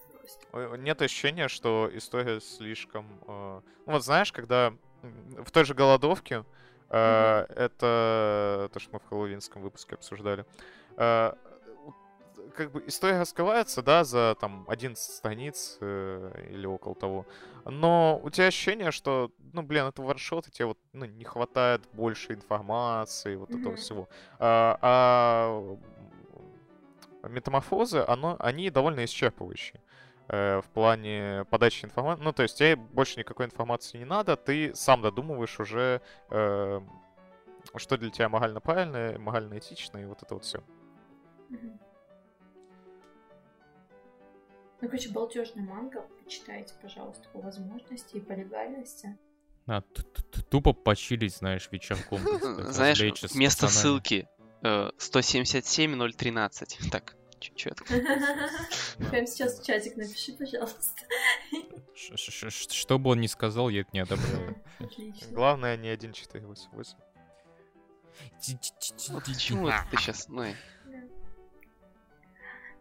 просто. Нет ощущения, что история слишком... Э... Ну, вот знаешь, когда в той же «Голодовке», э, mm-hmm. это то, что мы в хэллоуинском выпуске обсуждали, э... как бы история раскрывается, да, за там одиннадцать страниц э, или около того. Но у тебя ощущение, что, ну, блин, это ваншот, и тебе вот, ну, не хватает больше информации, вот mm-hmm. этого всего. А, а метаморфозы, оно, они довольно исчерпывающие э, в плане подачи информации. Ну, то есть тебе больше никакой информации не надо, ты сам додумываешь уже, э, что для тебя морально правильно, морально этично, и вот это вот все. Mm-hmm. Ну, короче, балдежная манга. Почитайте, пожалуйста, по возможности и по легальности. А, тупо почилить, знаешь, вечерком. Знаешь, вместо ссылки сто семьдесят семь ноль тринадцать. Так, четко. Прямо сейчас в чатик напиши, пожалуйста. Что бы он ни сказал, я это не одобряю. Главное, не один четыре восемь восемь. Чего ты сейчас?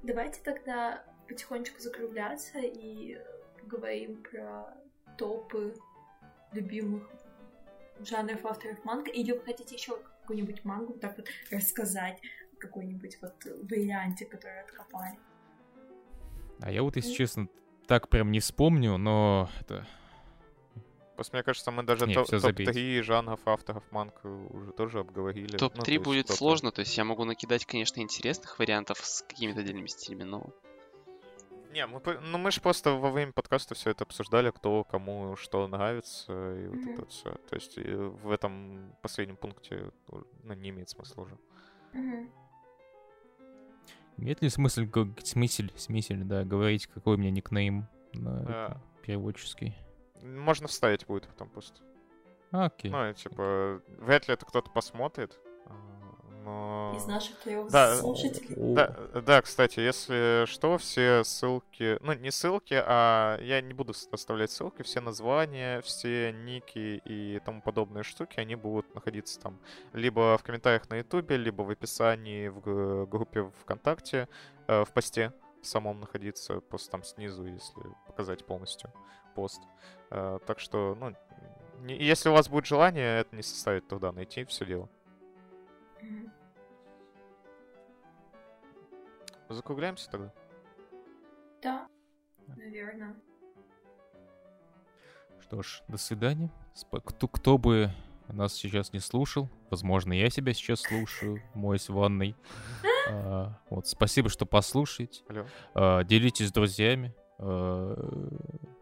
Давайте тогда потихонечку закругляться и поговорим про топы любимых жанров, авторов манго. Или вы хотите еще какую-нибудь мангу так вот рассказать, какой-нибудь вот варианте, который откопали? А я вот, если честно, так прям не вспомню, но это... Просто мне кажется, мы даже топ-три жанров авторов манг уже тоже обговорили. Топ-три ну, будет топ-три. Сложно, то есть я могу накидать, конечно, интересных вариантов с какими-то отдельными стилями, но... Не, мы, ну мы же просто во время подкаста все это обсуждали, кто кому что нравится, и вот mm-hmm. это все. То есть в этом последнем пункте ну, не имеет смысла уже. Mm-hmm. Имеет ли смысл, смысл, смысл, да, говорить, какой у меня никнейм на yeah. переводческий? Можно вставить будет потом просто. Окей. Okay. Ну, типа, вряд ли это кто-то посмотрит. Но... Из наших трех да, слушателей. Да, да, кстати, если что, все ссылки... Ну, не ссылки, а я не буду оставлять ссылки. Все названия, все ники и тому подобные штуки, они будут находиться там либо в комментариях на Ютубе, либо в описании в группе ВКонтакте, в посте самом находиться, просто там снизу, если показать полностью пост. Так что, ну, если у вас будет желание, это не составит труда найти все дело. Закругляемся тогда? Да, наверное. Что ж, до свидания. Кто, кто бы нас сейчас не слушал, возможно, я себя сейчас слушаю, моюсь в ванной. А, вот, спасибо, что послушаете. А, делитесь с друзьями. А,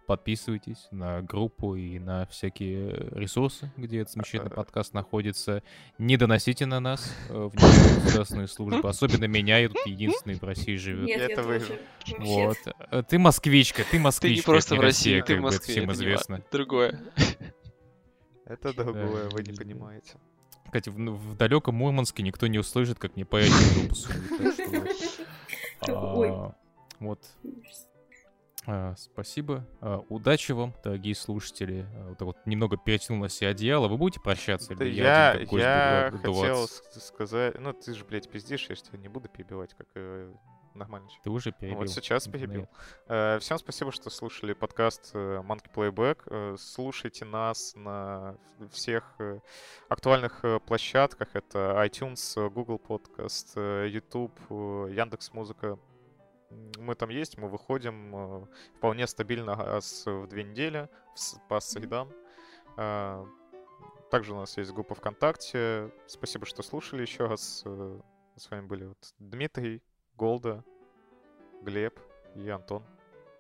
подписывайтесь на группу и на всякие ресурсы, где этот замечательный подкаст находится. Не доносите на нас в государственные службы. Особенно меня, я тут единственный в России живет. Нет, это вы. Вот. Ты москвичка, ты москвичка. Ты не просто в России, ты в Москве. Всем известно. Другое. Это другое, вы не понимаете. Кстати, в далеком Мурманске никто не услышит, как не поедет автобусу. Вот. А, спасибо. А, удачи вам, дорогие слушатели. А, вот, вот немного перетянулось и одеяло. Вы будете прощаться? Да или я я, я хотел сказать... Ну, ты же, блядь, пиздишь, я же тебя не буду перебивать, как э, нормально. Ты уже перебил. Вот сейчас перебил. Да. Всем спасибо, что слушали подкаст Манки Плейбэк. Слушайте нас на всех актуальных площадках. Это iTunes, Google Подкаст, YouTube, Яндекс.Музыка. Мы там есть, мы выходим вполне стабильно раз в две недели по средам. Также у нас есть группа ВКонтакте. Спасибо, что слушали еще раз. С вами были вот Дмитрий, Голда, Глеб и Антон.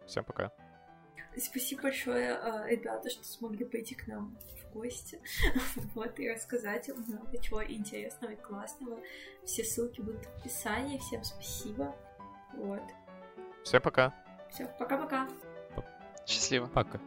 Всем пока. Спасибо большое, ребята, что смогли пойти к нам в гости вот, и рассказать много чего интересного и классного. Все ссылки будут в описании. Всем спасибо. Вот. Всем пока. Все, пока-пока. Счастливо. Пока.